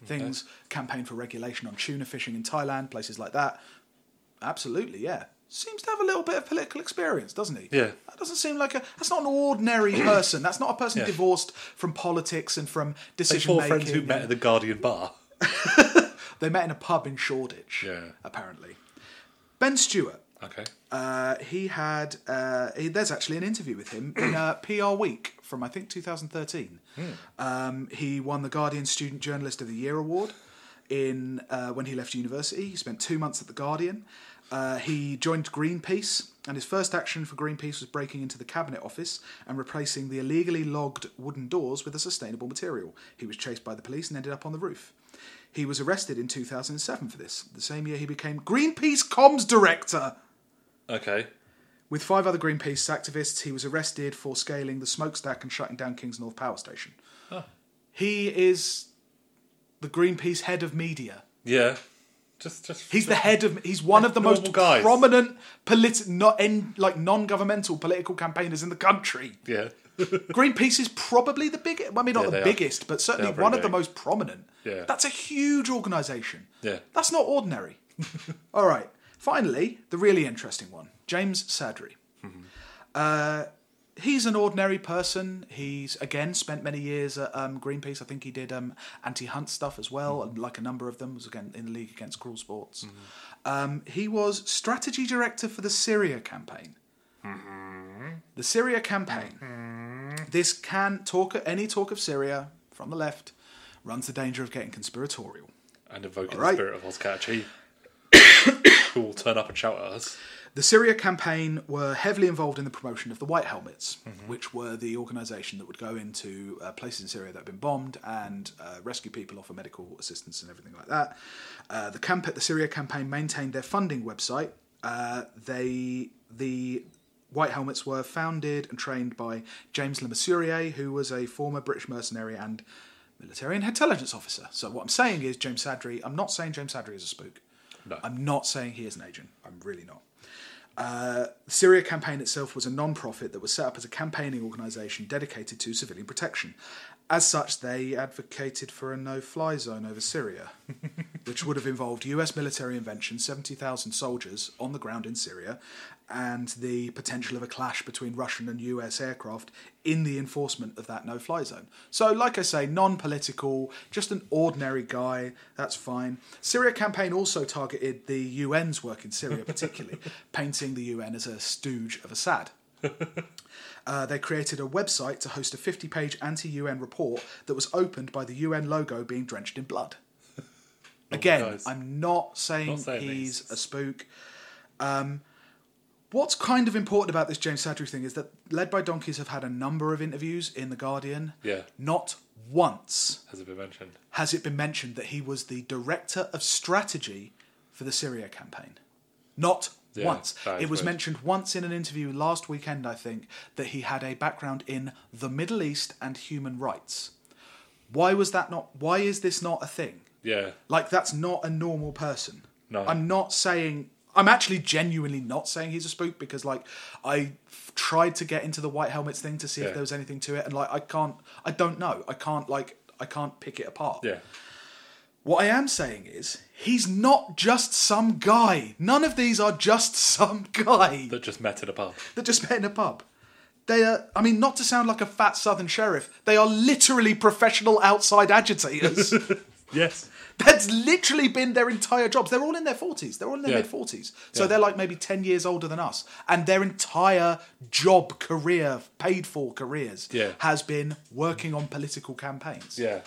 things, campaigned for regulation on tuna fishing in Thailand, places like that. Absolutely, yeah. Seems to have a little bit of political experience, doesn't he? Yeah. That doesn't seem like that's not an ordinary person. That's not a person divorced from politics and from decision making. Four friends who met at the Guardian bar. They met in a pub in Shoreditch, apparently. Ben Stewart. Okay. There's actually an interview with him in PR Week from, I think, 2013. He won the Guardian Student Journalist of the Year award when he left university. He spent 2 months at the Guardian. He joined Greenpeace, and his first action for Greenpeace was breaking into the Cabinet Office and replacing the illegally logged wooden doors with a sustainable material. He was chased by the police and ended up on the roof. He was arrested in 2007 for this. The same year he became Greenpeace Comms Director. Okay. With 5 other Greenpeace activists, he was arrested for scaling the smokestack and shutting down Kings North Power Station. Huh. He is the Greenpeace head of media. Yeah. He's one of the most prominent non-governmental political campaigners in the country. Yeah, Greenpeace is probably the biggest. I mean, not the biggest, but certainly one of the most prominent. Yeah, that's a huge organisation. Yeah, that's not ordinary. All right, Finally, the really interesting one, James Sadri. Mm-hmm. He's an ordinary person. He's, again, spent many years at Greenpeace. I think he did anti-hunt stuff as well, mm-hmm. and like a number of them, was again in the League Against Cruel Sports. Mm-hmm. He was strategy director for the Syria campaign. Mm-hmm. The Syria campaign. Mm-hmm. Any talk of Syria from the left runs the danger of getting conspiratorial. And evoking the spirit of Oscar Chi, who will turn up and shout at us. The Syria campaign were heavily involved in the promotion of the White Helmets, mm-hmm. which were the organisation that would go into places in Syria that had been bombed and rescue people, offer medical assistance and everything like that. The Syria campaign maintained their funding website. The White Helmets were founded and trained by James Le Mesurier, who was a former British mercenary and military and intelligence officer. So what I'm saying is James Sadri... I'm not saying James Sadri is a spook. No. I'm not saying he is an agent. I'm really not. The Syria campaign itself was a non-profit that was set up as a campaigning organisation dedicated to civilian protection. As such, they advocated for a no-fly zone over Syria, which would have involved US military intervention, 70,000 soldiers on the ground in Syria, and the potential of a clash between Russian and US aircraft in the enforcement of that no-fly zone. So, like I say, non-political, just an ordinary guy, that's fine. Syria campaign also targeted the UN's work in Syria particularly, painting the UN as a stooge of Assad. They created a website to host a 50-page anti-UN report that was opened by the UN logo being drenched in blood. Again, I'm not saying he's a spook. What's kind of important about this James Sadri thing is that Led by Donkeys have had a number of interviews in The Guardian. Yeah. Not once has it been mentioned that he was the director of strategy for the Syria campaign. Not once. It was mentioned once in an interview last weekend, I think, that he had a background in the Middle East and human rights. Why is this not a thing? Yeah. Like, that's not a normal person. No. I'm actually genuinely not saying he's a spook because, like, I tried to get into the White Helmets thing to see if there was anything to it, and, like, I can't pick it apart. Yeah. What I am saying is, he's not just some guy. None of these are just some guy. That just met in a pub. They are, I mean, not to sound like a fat southern sheriff, they are literally professional outside agitators. Yes. That's literally been their entire jobs. They're all in their 40s. They're all in their mid-40s. So they're like maybe 10 years older than us. And their entire job career, paid for careers, has been working on political campaigns. Yeah.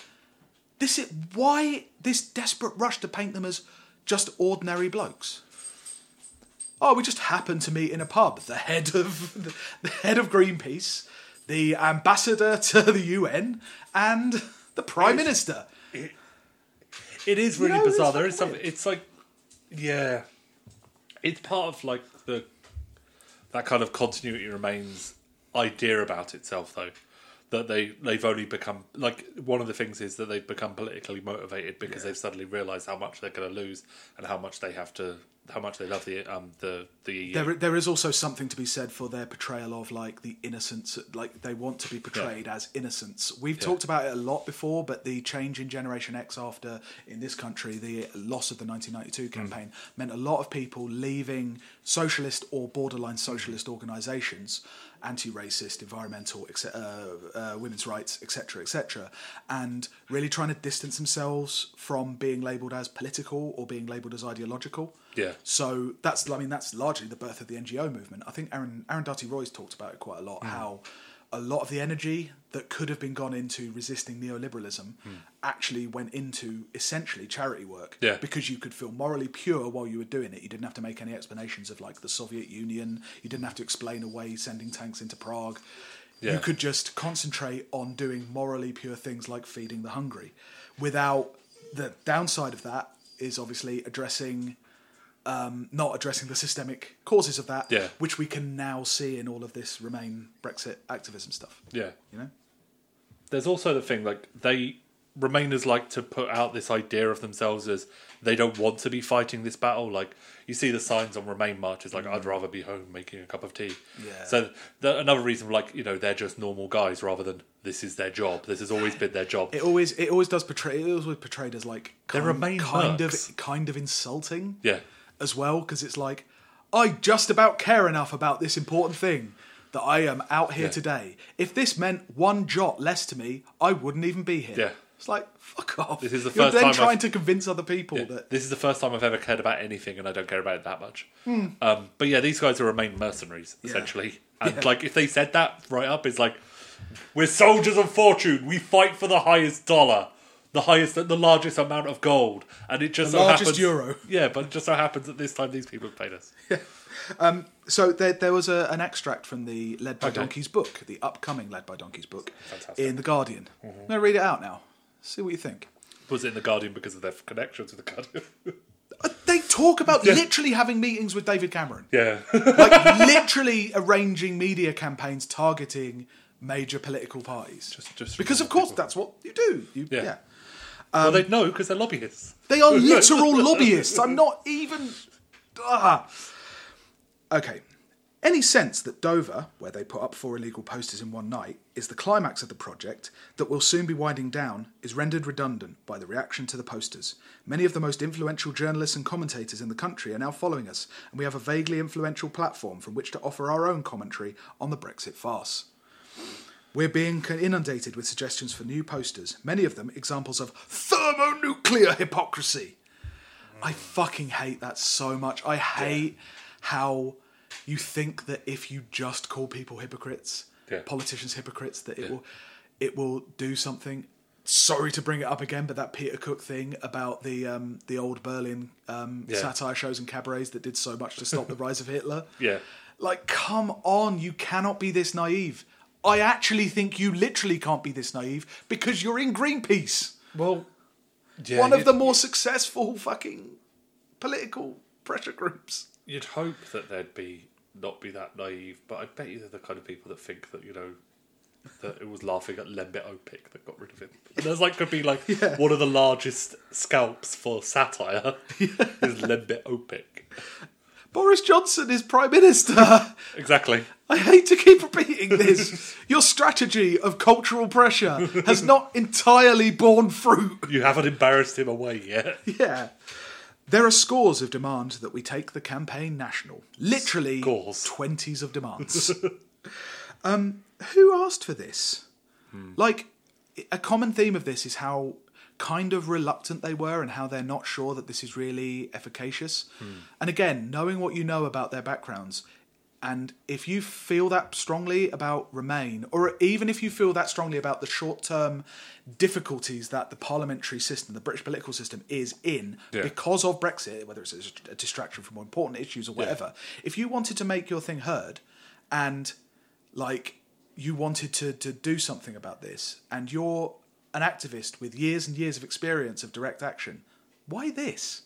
This is why this desperate rush to paint them as just ordinary blokes. Oh, we just happened to meet in a pub. The head of Greenpeace, the ambassador to the UN, and the prime minister. It is really bizarre. There is something. It's like, yeah, it's part of like that kind of continuity remains idea about itself though. That they've only become... Like, one of the things is that they've become politically motivated because they've suddenly realised how much they're going to lose and how much they have to... How much they love the EU. There is also something to be said for their portrayal of, like, the innocence... Like, they want to be portrayed as innocents. We've talked about it a lot before, but the change in Generation X after, in this country, the loss of the 1992 campaign meant a lot of people leaving socialist or borderline socialist organisations... anti-racist, environmental, women's rights, etc., and really trying to distance themselves from being labelled as political or being labelled as ideological. Yeah. So that's largely the birth of the NGO movement. I think Aaron Darty-Roy's talked about it quite a lot, how a lot of the energy that could have been gone into resisting neoliberalism actually went into essentially charity work because you could feel morally pure while you were doing it. You didn't have to make any explanations of like the Soviet Union. You didn't have to explain away sending tanks into Prague. Yeah. You could just concentrate on doing morally pure things like feeding the hungry. Without the downside of that is obviously not addressing the systemic causes of that, which we can now see in all of this Remain Brexit activism stuff. Yeah. You know? There's also the thing, like, Remainers like to put out this idea of themselves as they don't want to be fighting this battle. Like, you see the signs on Remain marches, like, I'd rather be home making a cup of tea. Yeah. So another reason, like, you know, they're just normal guys rather than this is their job. This has always been their job. It always portrayed as, like, kind of insulting. Yeah. as well, because it's like, I just about care enough about this important thing that I am out here today. If this meant one jot less to me, I wouldn't even be here. Yeah. It's like, fuck off. This is the first time trying to convince other people that... This is the first time I've ever cared about anything, and I don't care about it that much. Mm. But yeah, these guys are Remain mercenaries, essentially. And like, if they said that right up, it's like, we're soldiers of fortune. We fight for the highest dollar. The largest amount of gold. And it just largest euro. Yeah, but it just so happens that this time these people have paid us. Yeah. So there was an extract from the Led by Donkeys book, the upcoming Led by Donkeys book, in The Guardian. Mm-hmm. I'm going to read it out now. See what you think. Was it in The Guardian because of their connections with The Guardian? They talk about literally having meetings with David Cameron. Yeah. Like, literally arranging media campaigns targeting major political parties. Just because, of course, that's what you do. Yeah. Well, they'd know because they're lobbyists. They are literal lobbyists. I'm not even... Okay. Any sense that Dover, where they put up 4 illegal posters in one night, is the climax of the project that will soon be winding down is rendered redundant by the reaction to the posters. Many of the most influential journalists and commentators in the country are now following us, and we have a vaguely influential platform from which to offer our own commentary on the Brexit farce. We're being inundated with suggestions for new posters, many of them examples of thermonuclear hypocrisy. I fucking hate that so much. I hate how... You think that if you just call people hypocrites, politicians hypocrites, that it will do something. Sorry to bring it up again, but that Peter Cook thing about the old Berlin satire shows and cabarets that did so much to stop the rise of Hitler. Yeah, like, come on, you cannot be this naive. I actually think you literally can't be this naive because you're in Greenpeace. Well, one of the more successful fucking political pressure groups. You'd hope that they'd not be that naive, but I bet you they're the kind of people that think that, you know, that it was laughing at Lembit Opik that got rid of him. And that could be one of the largest scalps for satire is Lembit Opik. Boris Johnson is Prime Minister. Exactly. I hate to keep repeating this. Your strategy of cultural pressure has not entirely borne fruit. You haven't embarrassed him away yet. Yeah. There are scores of demands that we take the campaign national. Literally, scores. 20s of demands. Who asked for this? Like, a common theme of this is how kind of reluctant they were and how they're not sure that this is really efficacious. And again, knowing what you know about their backgrounds, and if you feel that strongly about Remain, or even if you feel that strongly about the short-term difficulties that the parliamentary system, the British political system, is in because of Brexit, whether it's a distraction from more important issues or whatever, if you wanted to make your thing heard and, like, you wanted to do something about this, and you're an activist with years and years of experience of direct action, why this?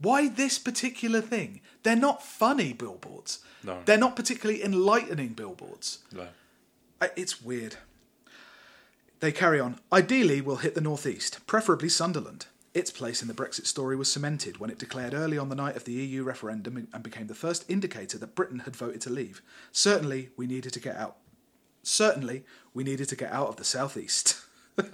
Why this particular thing? They're not funny billboards. No. They're not particularly enlightening billboards. No. It's weird. They carry on. Ideally, we'll hit the northeast, preferably Sunderland. Its place in the Brexit story was cemented when it declared early on the night of the EU referendum and became the first indicator that Britain had voted to leave. Certainly, we needed to get out of the southeast. God.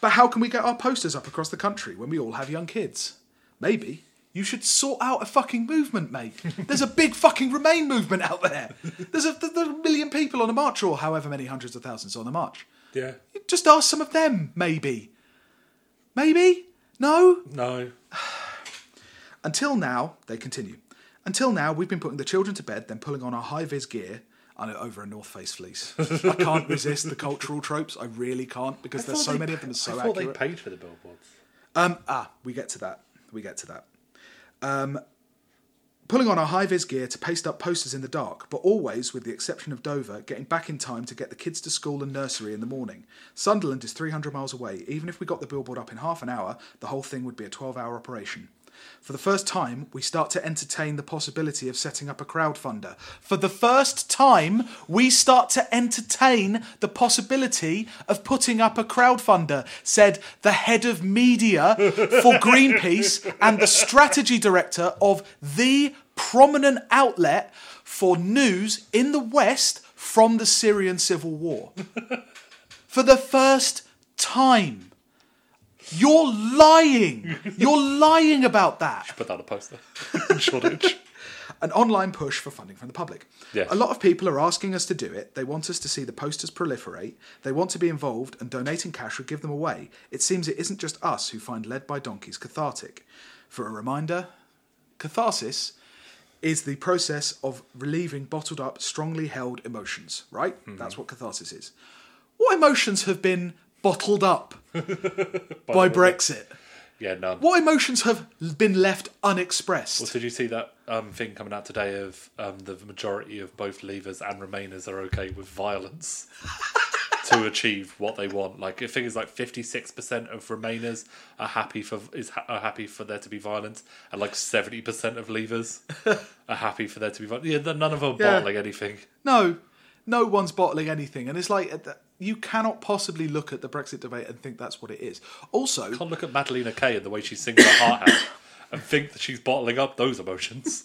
But how can we get our posters up across the country when we all have young kids? Maybe you should sort out a fucking movement, mate. There's a big fucking Remain movement out there. There's a million people on a march, or however many hundreds of thousands on a march. Yeah. You just ask some of them, maybe. Maybe? No? No. Until now, they continue. Until now, we've been putting the children to bed, then pulling on our high-vis gear over a North Face fleece. I can't resist the cultural tropes. I really can't, because there's so many of them are so accurate. I thought they paid for the billboards. We get to that. Pulling on our high-vis gear to paste up posters in the dark, but always, with the exception of Dover, getting back in time to get the kids to school and nursery in the morning. Sunderland is 300 miles away. Even if we got the billboard up in half an hour, the whole thing would be a 12-hour operation. For the first time, we start to entertain the possibility of setting up a crowdfunder. For the first time, we start to entertain the possibility of putting up a crowdfunder, said the head of media for Greenpeace and the strategy director of the prominent outlet for news in the West from the Syrian civil war. For the first time. You're lying. You're lying about that. You should put that on a poster. Shortage. An online push for funding from the public. Yes. A lot of people are asking us to do it. They want us to see the posters proliferate. They want to be involved, and donating cash would give them away. It seems it isn't just us who find Led by Donkeys cathartic. For a reminder, catharsis is the process of relieving bottled up, strongly held emotions, right? Mm-hmm. That's what catharsis is. What emotions have been bottled up by Brexit? Yeah, none. What emotions have been left unexpressed? Well, did you see that thing coming out today of the majority of both Leavers and Remainers are okay with violence to achieve what they want? Like, I think it's like 56% of Remainers are happy for there to be violence, and like 70% of Leavers are happy for there to be violence. Yeah, none of them are bottling anything. No, no one's bottling anything, and it's like. You cannot possibly look at the Brexit debate and think that's what it is. Also, you can't look at Madalena Kay and the way she sings her heart out and think that she's bottling up those emotions.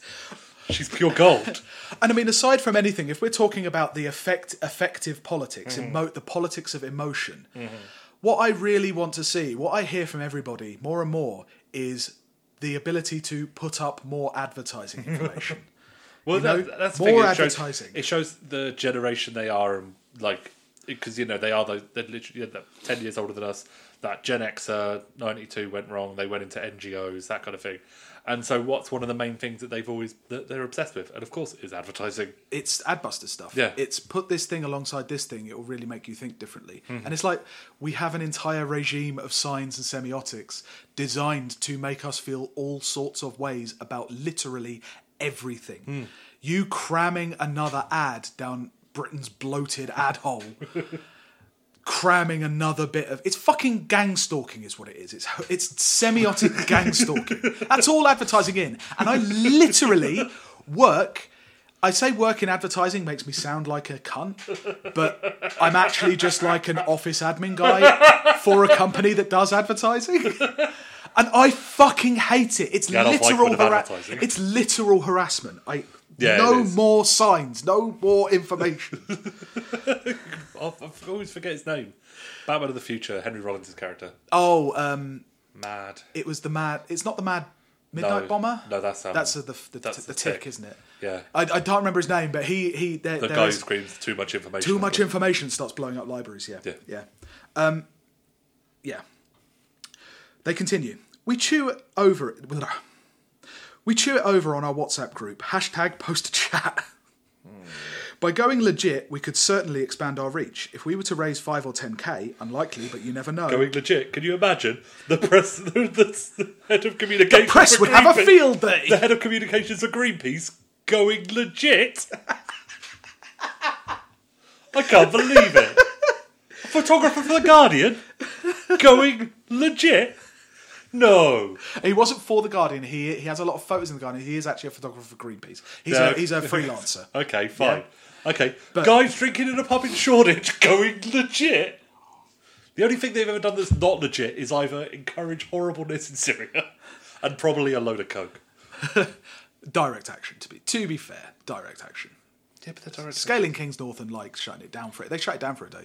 She's pure gold. And I mean, aside from anything, if we're talking about the effective politics, the politics of emotion, what I really want to see, what I hear from everybody more and more, is the ability to put up more advertising information. Well, that's more the thing. Advertising. It shows the generation they are, and like. Because, you know, they're literally 10 years older than us. That Gen Xer, 92 went wrong. They went into NGOs, that kind of thing. And so what's one of the main things that they're obsessed with? And of course it is advertising. It's Adbuster stuff. Yeah. It's put this thing alongside this thing. It will really make you think differently. Mm-hmm. And it's like we have an entire regime of signs and semiotics designed to make us feel all sorts of ways about literally everything. Mm. You cramming another ad down Britain's bloated ad hole, cramming another bit of... It's fucking gang stalking is what it is. It's semiotic gang stalking. That's all advertising in. And I literally work... I say work in advertising makes me sound like a cunt, but I'm actually just like an office admin guy for a company that does advertising. And I fucking hate it. It's it's literal harassment. No more signs, no more information. I always forget his name. Batman of the Future, Henry Rollins' character. Oh, Mad. It was the Mad. It's not the Mad Midnight Bomber. No, that's the tick, isn't it? Yeah. I can't remember his name, but he. The guy who screams too much information. Too much information starts blowing up libraries. Yeah. Yeah. They continue. We chew it over on our WhatsApp group, #postachat. By going legit, we could certainly expand our reach. If we were to raise 5 or 10k, unlikely, but you never know. Going legit, can you imagine? The press, the head of communications... The press would have a field day! The head of communications for Greenpeace going legit? I can't believe it. A photographer for the Guardian going legit? No. He wasn't for The Guardian. He has a lot of photos in The Guardian. He is actually a photographer for Greenpeace. He's a freelancer. Okay, fine. Yeah. Okay. But guys drinking in a pub in Shoreditch going legit. The only thing they've ever done that's not legit is either encourage horribleness in Syria and probably a load of coke. Direct action, to be fair. Direct action. Yeah, but they're direct scaling action. King's North and like shutting it down for it. They shut it down for a day.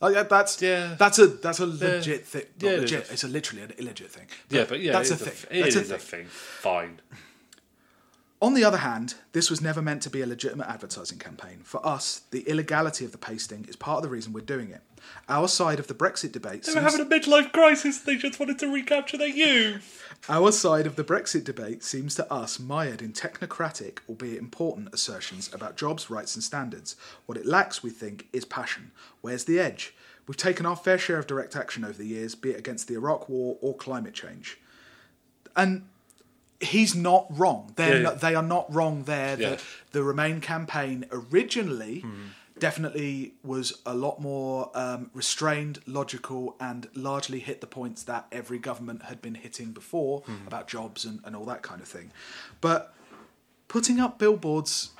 That's a legit thing. Yeah, legit. It's literally an illegit thing. But that's a thing. Fine. On the other hand, this was never meant to be a legitimate advertising campaign. For us, the illegality of the pasting is part of the reason we're doing it. Our side of the Brexit debate... They were having a midlife crisis. They just wanted to recapture their youth. Our side of the Brexit debate seems to us mired in technocratic, albeit important, assertions about jobs, rights and standards. What it lacks, we think, is passion. Where's the edge? We've taken our fair share of direct action over the years, be it against the Iraq War or climate change. And... He's not wrong. They are not wrong there. Yeah. The Remain campaign originally definitely was a lot more restrained, logical, and largely hit the points that every government had been hitting before about jobs and all that kind of thing. But putting up billboards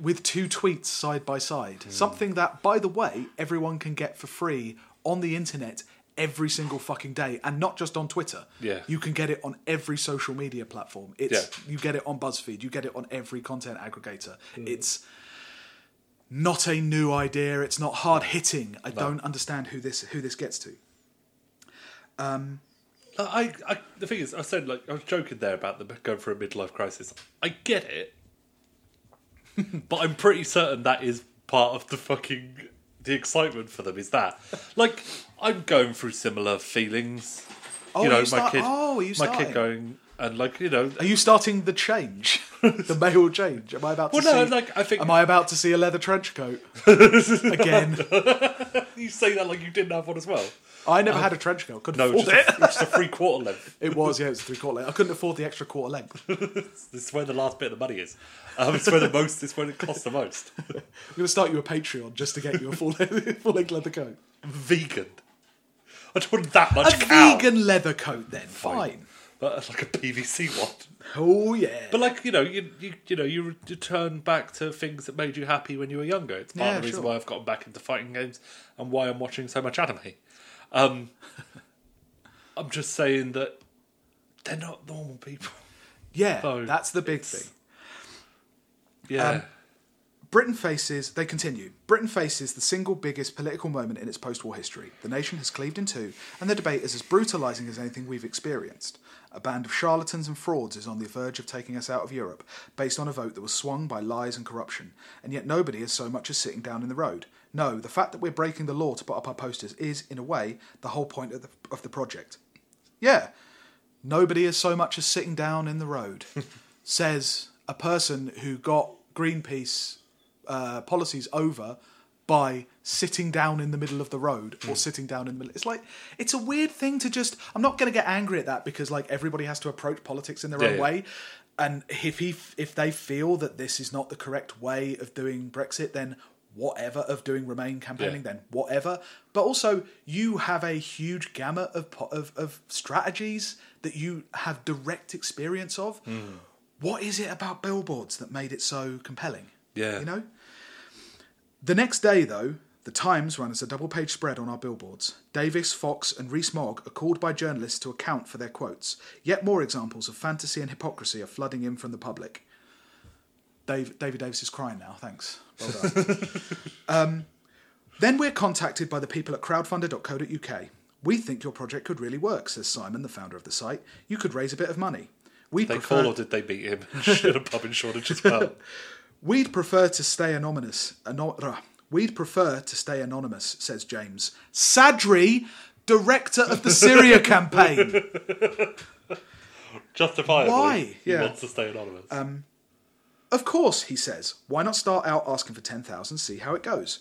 with 2 tweets side by side, something that, by the way, everyone can get for free on the internet every single fucking day, and not just on Twitter. Yeah. You can get it on every social media platform. You get it on BuzzFeed, you get it on every content aggregator. It's not a new idea, it's not hard hitting. I don't understand who this gets to. The thing is, I said, like, I was joking there about them going for a midlife crisis. I get it, but I'm pretty certain that is part of the fucking the excitement for them. Is that like I'm going through similar feelings? Oh, you know, my kid going and like you know, are you starting the change, the male change? Am I about to? Well, no, like I think. Am I about to see a leather trench coat again? You say that like you didn't have one as well. I never had a trench coat. Couldn't afford it. It was just a 3/4 length. It was, yeah, it was a 3/4 length. I couldn't afford the extra 1/4 length. This is where the last bit of the money is. It's where it costs the most. I'm going to start you a Patreon just to get you a full length leather coat. Vegan. I don't want that much cow. Vegan leather coat then, fine. But like a PVC one. Oh, yeah. But like, you know, you return back to things that made you happy when you were younger. It's part of the reason why I've gotten back into fighting games and why I'm watching so much anime. I'm just saying that they're not normal people. Yeah, so that's the big thing. Yeah. Britain faces the single biggest political moment in its post-war history. The nation has cleaved in two, and the debate is as brutalising as anything we've experienced. A band of charlatans and frauds is on the verge of taking us out of Europe, based on a vote that was swung by lies and corruption. And yet nobody is so much as sitting down in the road. No, the fact that we're breaking the law to put up our posters is, in a way, the whole point of the project. Yeah, nobody is so much as sitting down in the road, says a person who got Greenpeace... policies over by sitting down in the middle of the road or sitting down in the middle. It's like, it's a weird thing to just, I'm not going to get angry at that because like everybody has to approach politics in their own way. And if they feel that this is not the correct way of doing Brexit, then whatever, of doing Remain campaigning, then whatever. But also you have a huge gamut of strategies that you have direct experience of. Mm. What is it about billboards that made it so compelling? Yeah. You know? The next day, though, the Times ran as a double-page spread on our billboards. Davis, Fox and Rees-Mogg are called by journalists to account for their quotes. Yet more examples of fantasy and hypocrisy are flooding in from the public. David Davis is crying now, thanks. Well done. Then we're contacted by the people at crowdfunder.co.uk. We think your project could really work, says Simon, the founder of the site. You could raise a bit of money. Did they call or did they beat him? Shit, a pub in Shoreditch as well. We'd prefer to stay anonymous. We'd prefer to stay anonymous, says James Sadri, director of the Syria campaign. Justifiably, why? He wants to stay anonymous. Of course, he says. Why not start out asking for 10,000? See how it goes.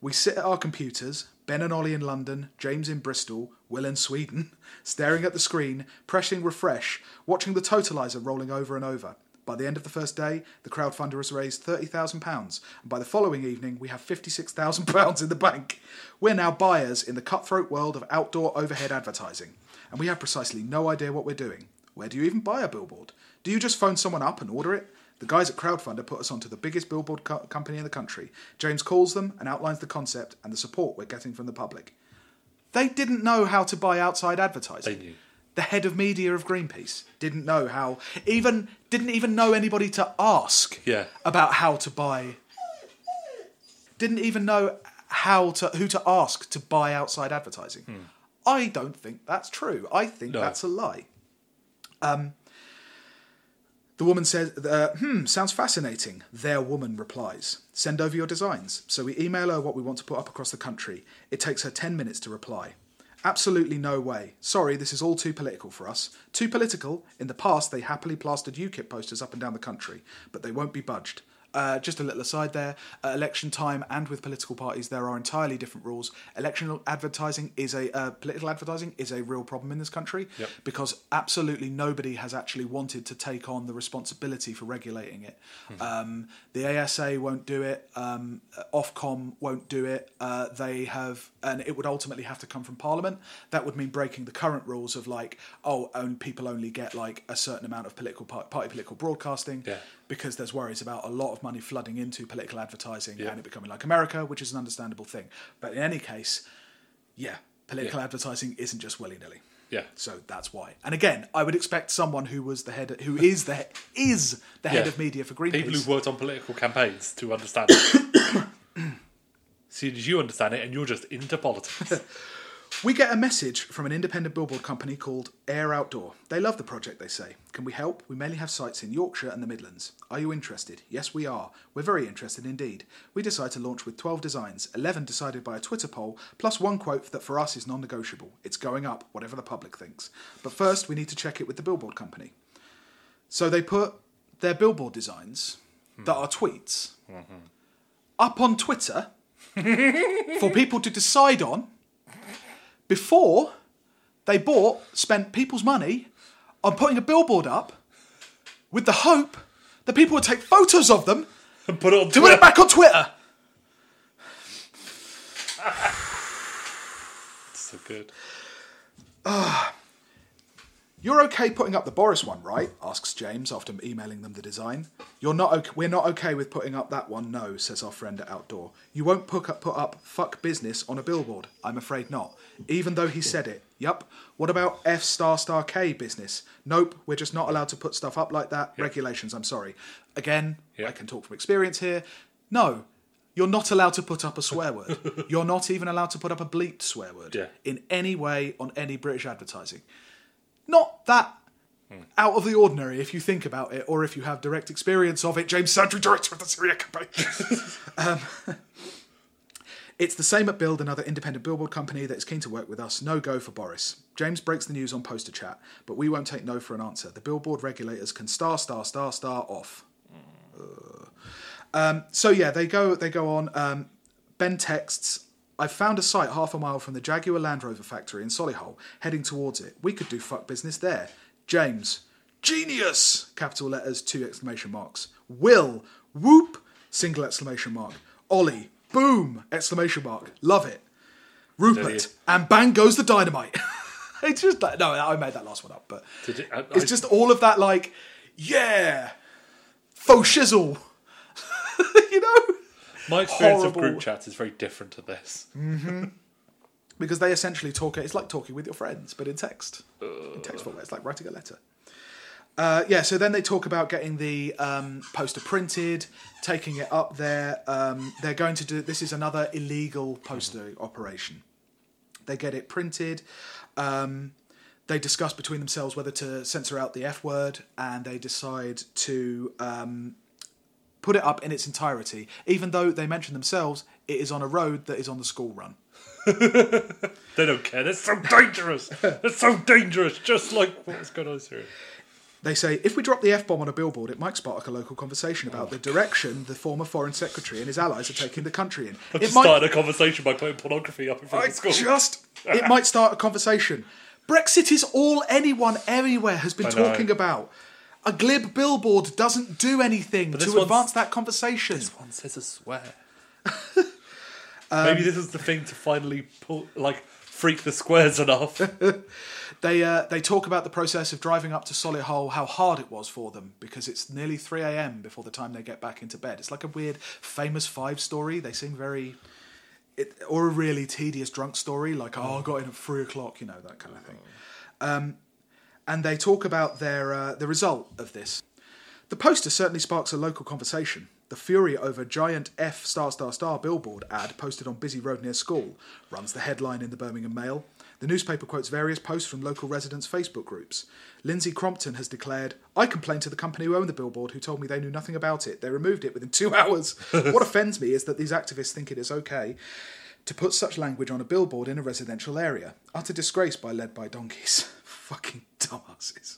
We sit at our computers. Ben and Ollie in London, James in Bristol, Will in Sweden, staring at the screen, pressing refresh, watching the totaliser rolling over and over. By the end of the first day, the crowdfunder has raised £30,000, and by the following evening, we have £56,000 in the bank. We're now buyers in the cutthroat world of outdoor overhead advertising, and we have precisely no idea what we're doing. Where do you even buy a billboard? Do you just phone someone up and order it? The guys at Crowdfunder put us onto the biggest billboard company in the country. James calls them and outlines the concept and the support we're getting from the public. They didn't know how to buy outside advertising. They knew. The head of media of Greenpeace didn't know how, didn't even know anybody to ask about how to buy. Didn't even know who to ask to buy outside advertising. Hmm. I don't think that's true. I think that's a lie. The woman says, sounds fascinating. Their woman replies, send over your designs. So we email her what we want to put up across the country. It takes her 10 minutes to reply. Absolutely no way. Sorry, this is all too political for us. Too political? In the past, they happily plastered UKIP posters up and down the country, but they won't be budged. Just a little aside there. At election time and with political parties, there are entirely different rules. Political advertising is a real problem in this country because absolutely nobody has actually wanted to take on the responsibility for regulating it. Mm-hmm. The ASA won't do it. Ofcom won't do it. And it would ultimately have to come from Parliament. That would mean breaking the current rules of people only get like a certain amount of political party political broadcasting because there's worries about a lot of money flooding into political advertising and it becoming like America, which is an understandable thing. But in any case, political advertising isn't just willy-nilly. Yeah. So that's why. And again, I would expect someone who was the head, who is the head of media for Greenpeace. People who worked on political campaigns to understand it. See, you understand it, and you're just into politics. We get a message from an independent billboard company called Air Outdoor. They love the project, they say. Can we help? We mainly have sites in Yorkshire and the Midlands. Are you interested? Yes, we are. We're very interested indeed. We decide to launch with 12 designs, 11 decided by a Twitter poll, plus one quote that for us is non-negotiable. It's going up, whatever the public thinks. But first, we need to check it with the billboard company. So they put their billboard designs that are tweets up on Twitter for people to decide on before they spent people's money on putting a billboard up with the hope that people would take photos of them and put it on to put it back on Twitter. So good. You're okay putting up the Boris one, right? Asks James after emailing them the design. You're not. Okay, we're not okay with putting up that one, no, says our friend at Outdoor. You won't put up fuck business on a billboard. I'm afraid not. Even though he said it. Yup. What about F***K business? Nope, we're just not allowed to put stuff up like that. Yep. Regulations, I'm sorry. Again, yep. I can talk from experience here. No, you're not allowed to put up a swear word. You're not even allowed to put up a bleeped swear word in any way on any British advertising. Not that out of the ordinary if you think about it, or if you have direct experience of it. James Sadri, director of the Syria campaign. It's the same at Build, another independent billboard company that is keen to work with us. No go for Boris. James breaks the news on poster chat, but we won't take no for an answer. The billboard regulators can *** off. So yeah, they go on. Ben texts, I've found a site half a mile from the Jaguar Land Rover factory in Solihull, heading towards it. We could do fuck business there. James, genius! Capital letters, 2 exclamation marks. Will, whoop! Single exclamation mark. Ollie, boom! Exclamation mark. Love it. Rupert, and bang goes the dynamite. It's just like, no, I made that last one up, but it's just all of that, like, yeah! Faux shizzle! You know? My experience of group chats is very different to this. Mm-hmm. Because they essentially talk... It's like talking with your friends, but in text. In text format. It's like writing a letter. So then they talk about getting the poster printed, taking it up there. They're going to do... This is another illegal poster operation. They get it printed. They discuss between themselves whether to censor out the F word, and they decide to... put it up in its entirety, even though they mention themselves it is on a road that is on the school run. They don't care. They're so dangerous. Just like what's going on here. They say, if we drop the F-bomb on a billboard, it might spark a local conversation about the direction the former foreign secretary and his allies are taking the country in. I've started a conversation by putting pornography up in front of the school. It might start a conversation. Brexit is all anyone anywhere has been talking about. A glib billboard doesn't do anything to advance that conversation. This one says a swear. Maybe this is the thing to finally pull, like, freak the squares enough. They talk about the process of driving up to Solihull, how hard it was for them, because it's nearly 3 a.m. before the time they get back into bed. It's like a weird Famous Five story. They seem very... or a really tedious drunk story, like, I got in at 3 o'clock, you know, that kind of thing. And they talk about their the result of this. The poster certainly sparks a local conversation. The fury over giant F*** billboard ad posted on busy road near school runs the headline in the Birmingham Mail. The newspaper quotes various posts from local residents' Facebook groups. Lindsay Crompton has declared, I complained to the company who owned the billboard, who told me they knew nothing about it. They removed it within 2 hours. What offends me is that these activists think it is okay to put such language on a billboard in a residential area. Utter disgrace by Led by Donkeys. Fucking dumbasses.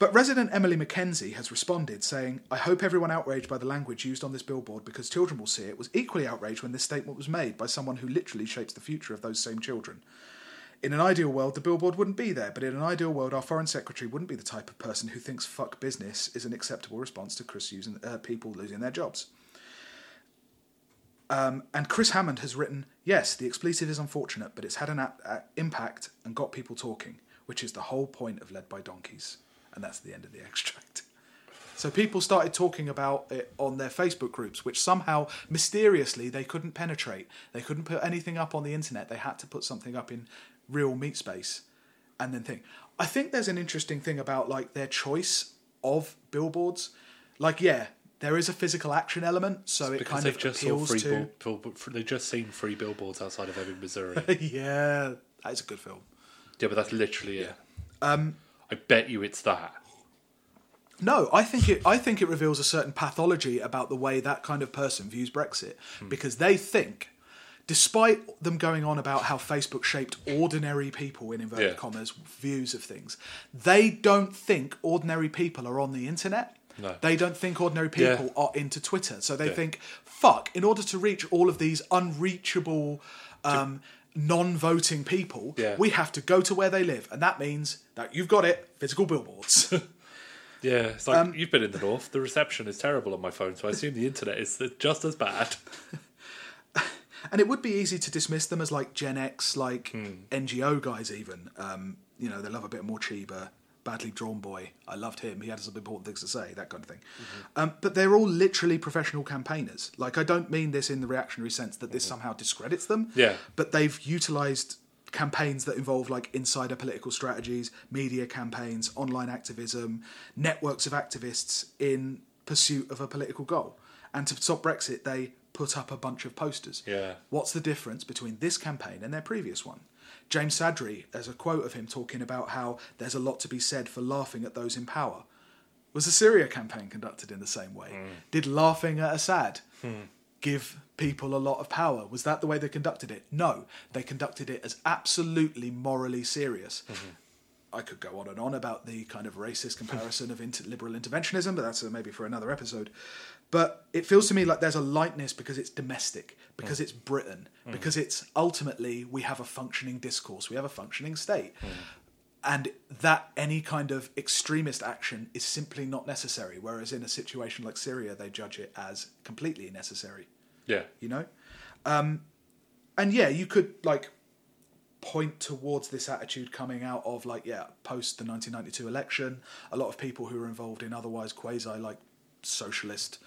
But resident Emily McKenzie has responded, saying, I hope everyone outraged by the language used on this billboard because children will see it was equally outraged when this statement was made by someone who literally shapes the future of those same children. In an ideal world, the billboard wouldn't be there, but in an ideal world, our foreign secretary wouldn't be the type of person who thinks fuck business is an acceptable response to people losing their jobs. And Chris Hammond has written, yes, the expletive is unfortunate, but it's had an impact and got people talking, which is the whole point of Led by Donkeys. And that's the end of the extract. So people started talking about it on their Facebook groups, which somehow, mysteriously, they couldn't penetrate. They couldn't put anything up on the internet. They had to put something up in real meat space and then think. I think there's an interesting thing about, like, their choice of billboards. Like, yeah, There is a physical action element, so it kind of appeals to... They've just seen Three Billboards Outside of Ebbing, Missouri. Yeah, that is a good film. Yeah, but that's literally it. I bet you it's that. No, I think it reveals a certain pathology about the way that kind of person views Brexit, because they think, despite them going on about how Facebook shaped ordinary people, in inverted commas, views of things, they don't think ordinary people are on the internet. No. They don't think ordinary people are into Twitter. So they think, fuck, in order to reach all of these unreachable non-voting people, we have to go to where they live. And that means that you've got it, physical billboards. Yeah, it's like, you've been in the north. The reception is terrible on my phone, so I assume the internet is just as bad. And it would be easy to dismiss them as like Gen X, like NGO guys even. You know, they love a bit more Chiba. Badly drawn boy. I loved him. He had some important things to say, that kind of thing. But they're all literally professional campaigners. Like, I don't mean this in the reactionary sense that this somehow discredits them. Yeah. But they've utilised campaigns that involve like insider political strategies, media campaigns, online activism, networks of activists in pursuit of a political goal. And to stop Brexit, they put up a bunch of posters. Yeah. What's the difference between this campaign and their previous one? James Sadri, there's a quote of him talking about how there's a lot to be said for laughing at those in power. Was the Syria campaign conducted in the same way? Did laughing at Assad give people a lot of power? Was that the way they conducted it? No, they conducted it as absolutely morally serious. I could go on and on about the kind of racist comparison of liberal interventionism, but that's maybe for another episode. But it feels to me like there's a lightness because it's domestic, because it's Britain, because it's ultimately we have a functioning discourse, we have a functioning state. And that any kind of extremist action is simply not necessary, whereas in a situation like Syria, they judge it as completely necessary. Yeah. You know? And yeah, you could like point towards this attitude coming out of like, post the 1992 election, a lot of people who were involved in otherwise quasi-like socialist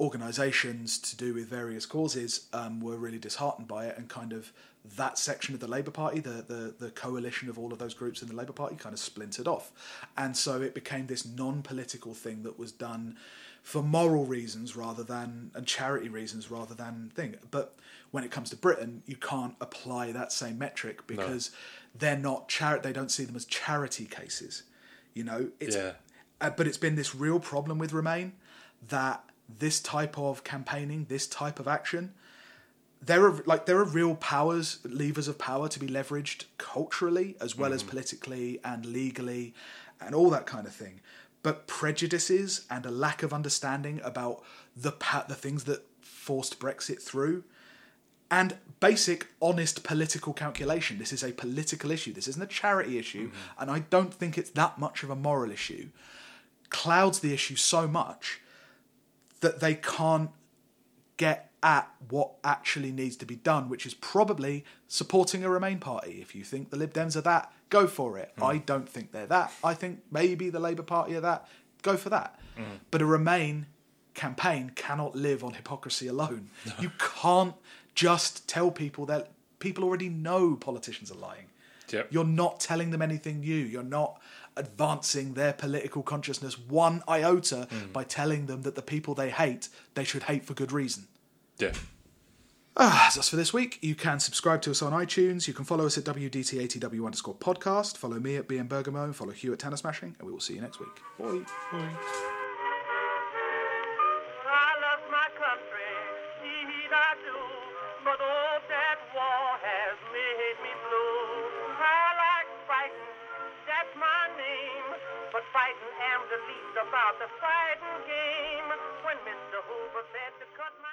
organisations to do with various causes were really disheartened by it, and kind of that section of the Labour Party, the coalition of all of those groups in the Labour Party, kind of splintered off, and so it became this non-political thing that was done for moral reasons rather than and charity reasons rather than thing. But when it comes to Britain, you can't apply that same metric because they're not they don't see them as charity cases, you know. It's, but it's been this real problem with Remain, that this type of campaigning, this type of action, there are real powers, levers of power to be leveraged culturally as well as politically and legally and all that kind of thing. But prejudices and a lack of understanding about the things that forced Brexit through, and basic, honest political calculation. This is a political issue. This isn't a charity issue. And I don't think it's that much of a moral issue. Clouds the issue so much that they can't get at what actually needs to be done, which is probably supporting a Remain party. If you think the Lib Dems are that, go for it. I don't think they're that. I think maybe the Labour Party are that. Go for that. But a Remain campaign cannot live on hypocrisy alone. You can't just tell people that people already know politicians are lying. Yep. You're not telling them anything new. You're not advancing their political consciousness one iota by telling them that the people they hate, they should hate for good reason. Yeah. So that's for this week. You can subscribe to us on iTunes. You can follow us at WDTATW_podcast. Follow me at BM Bergamo. And follow Hugh at Tanner Smashing. And we will see you next week. Bye. Bye. About the fighting game when Mr. Hoover said to cut my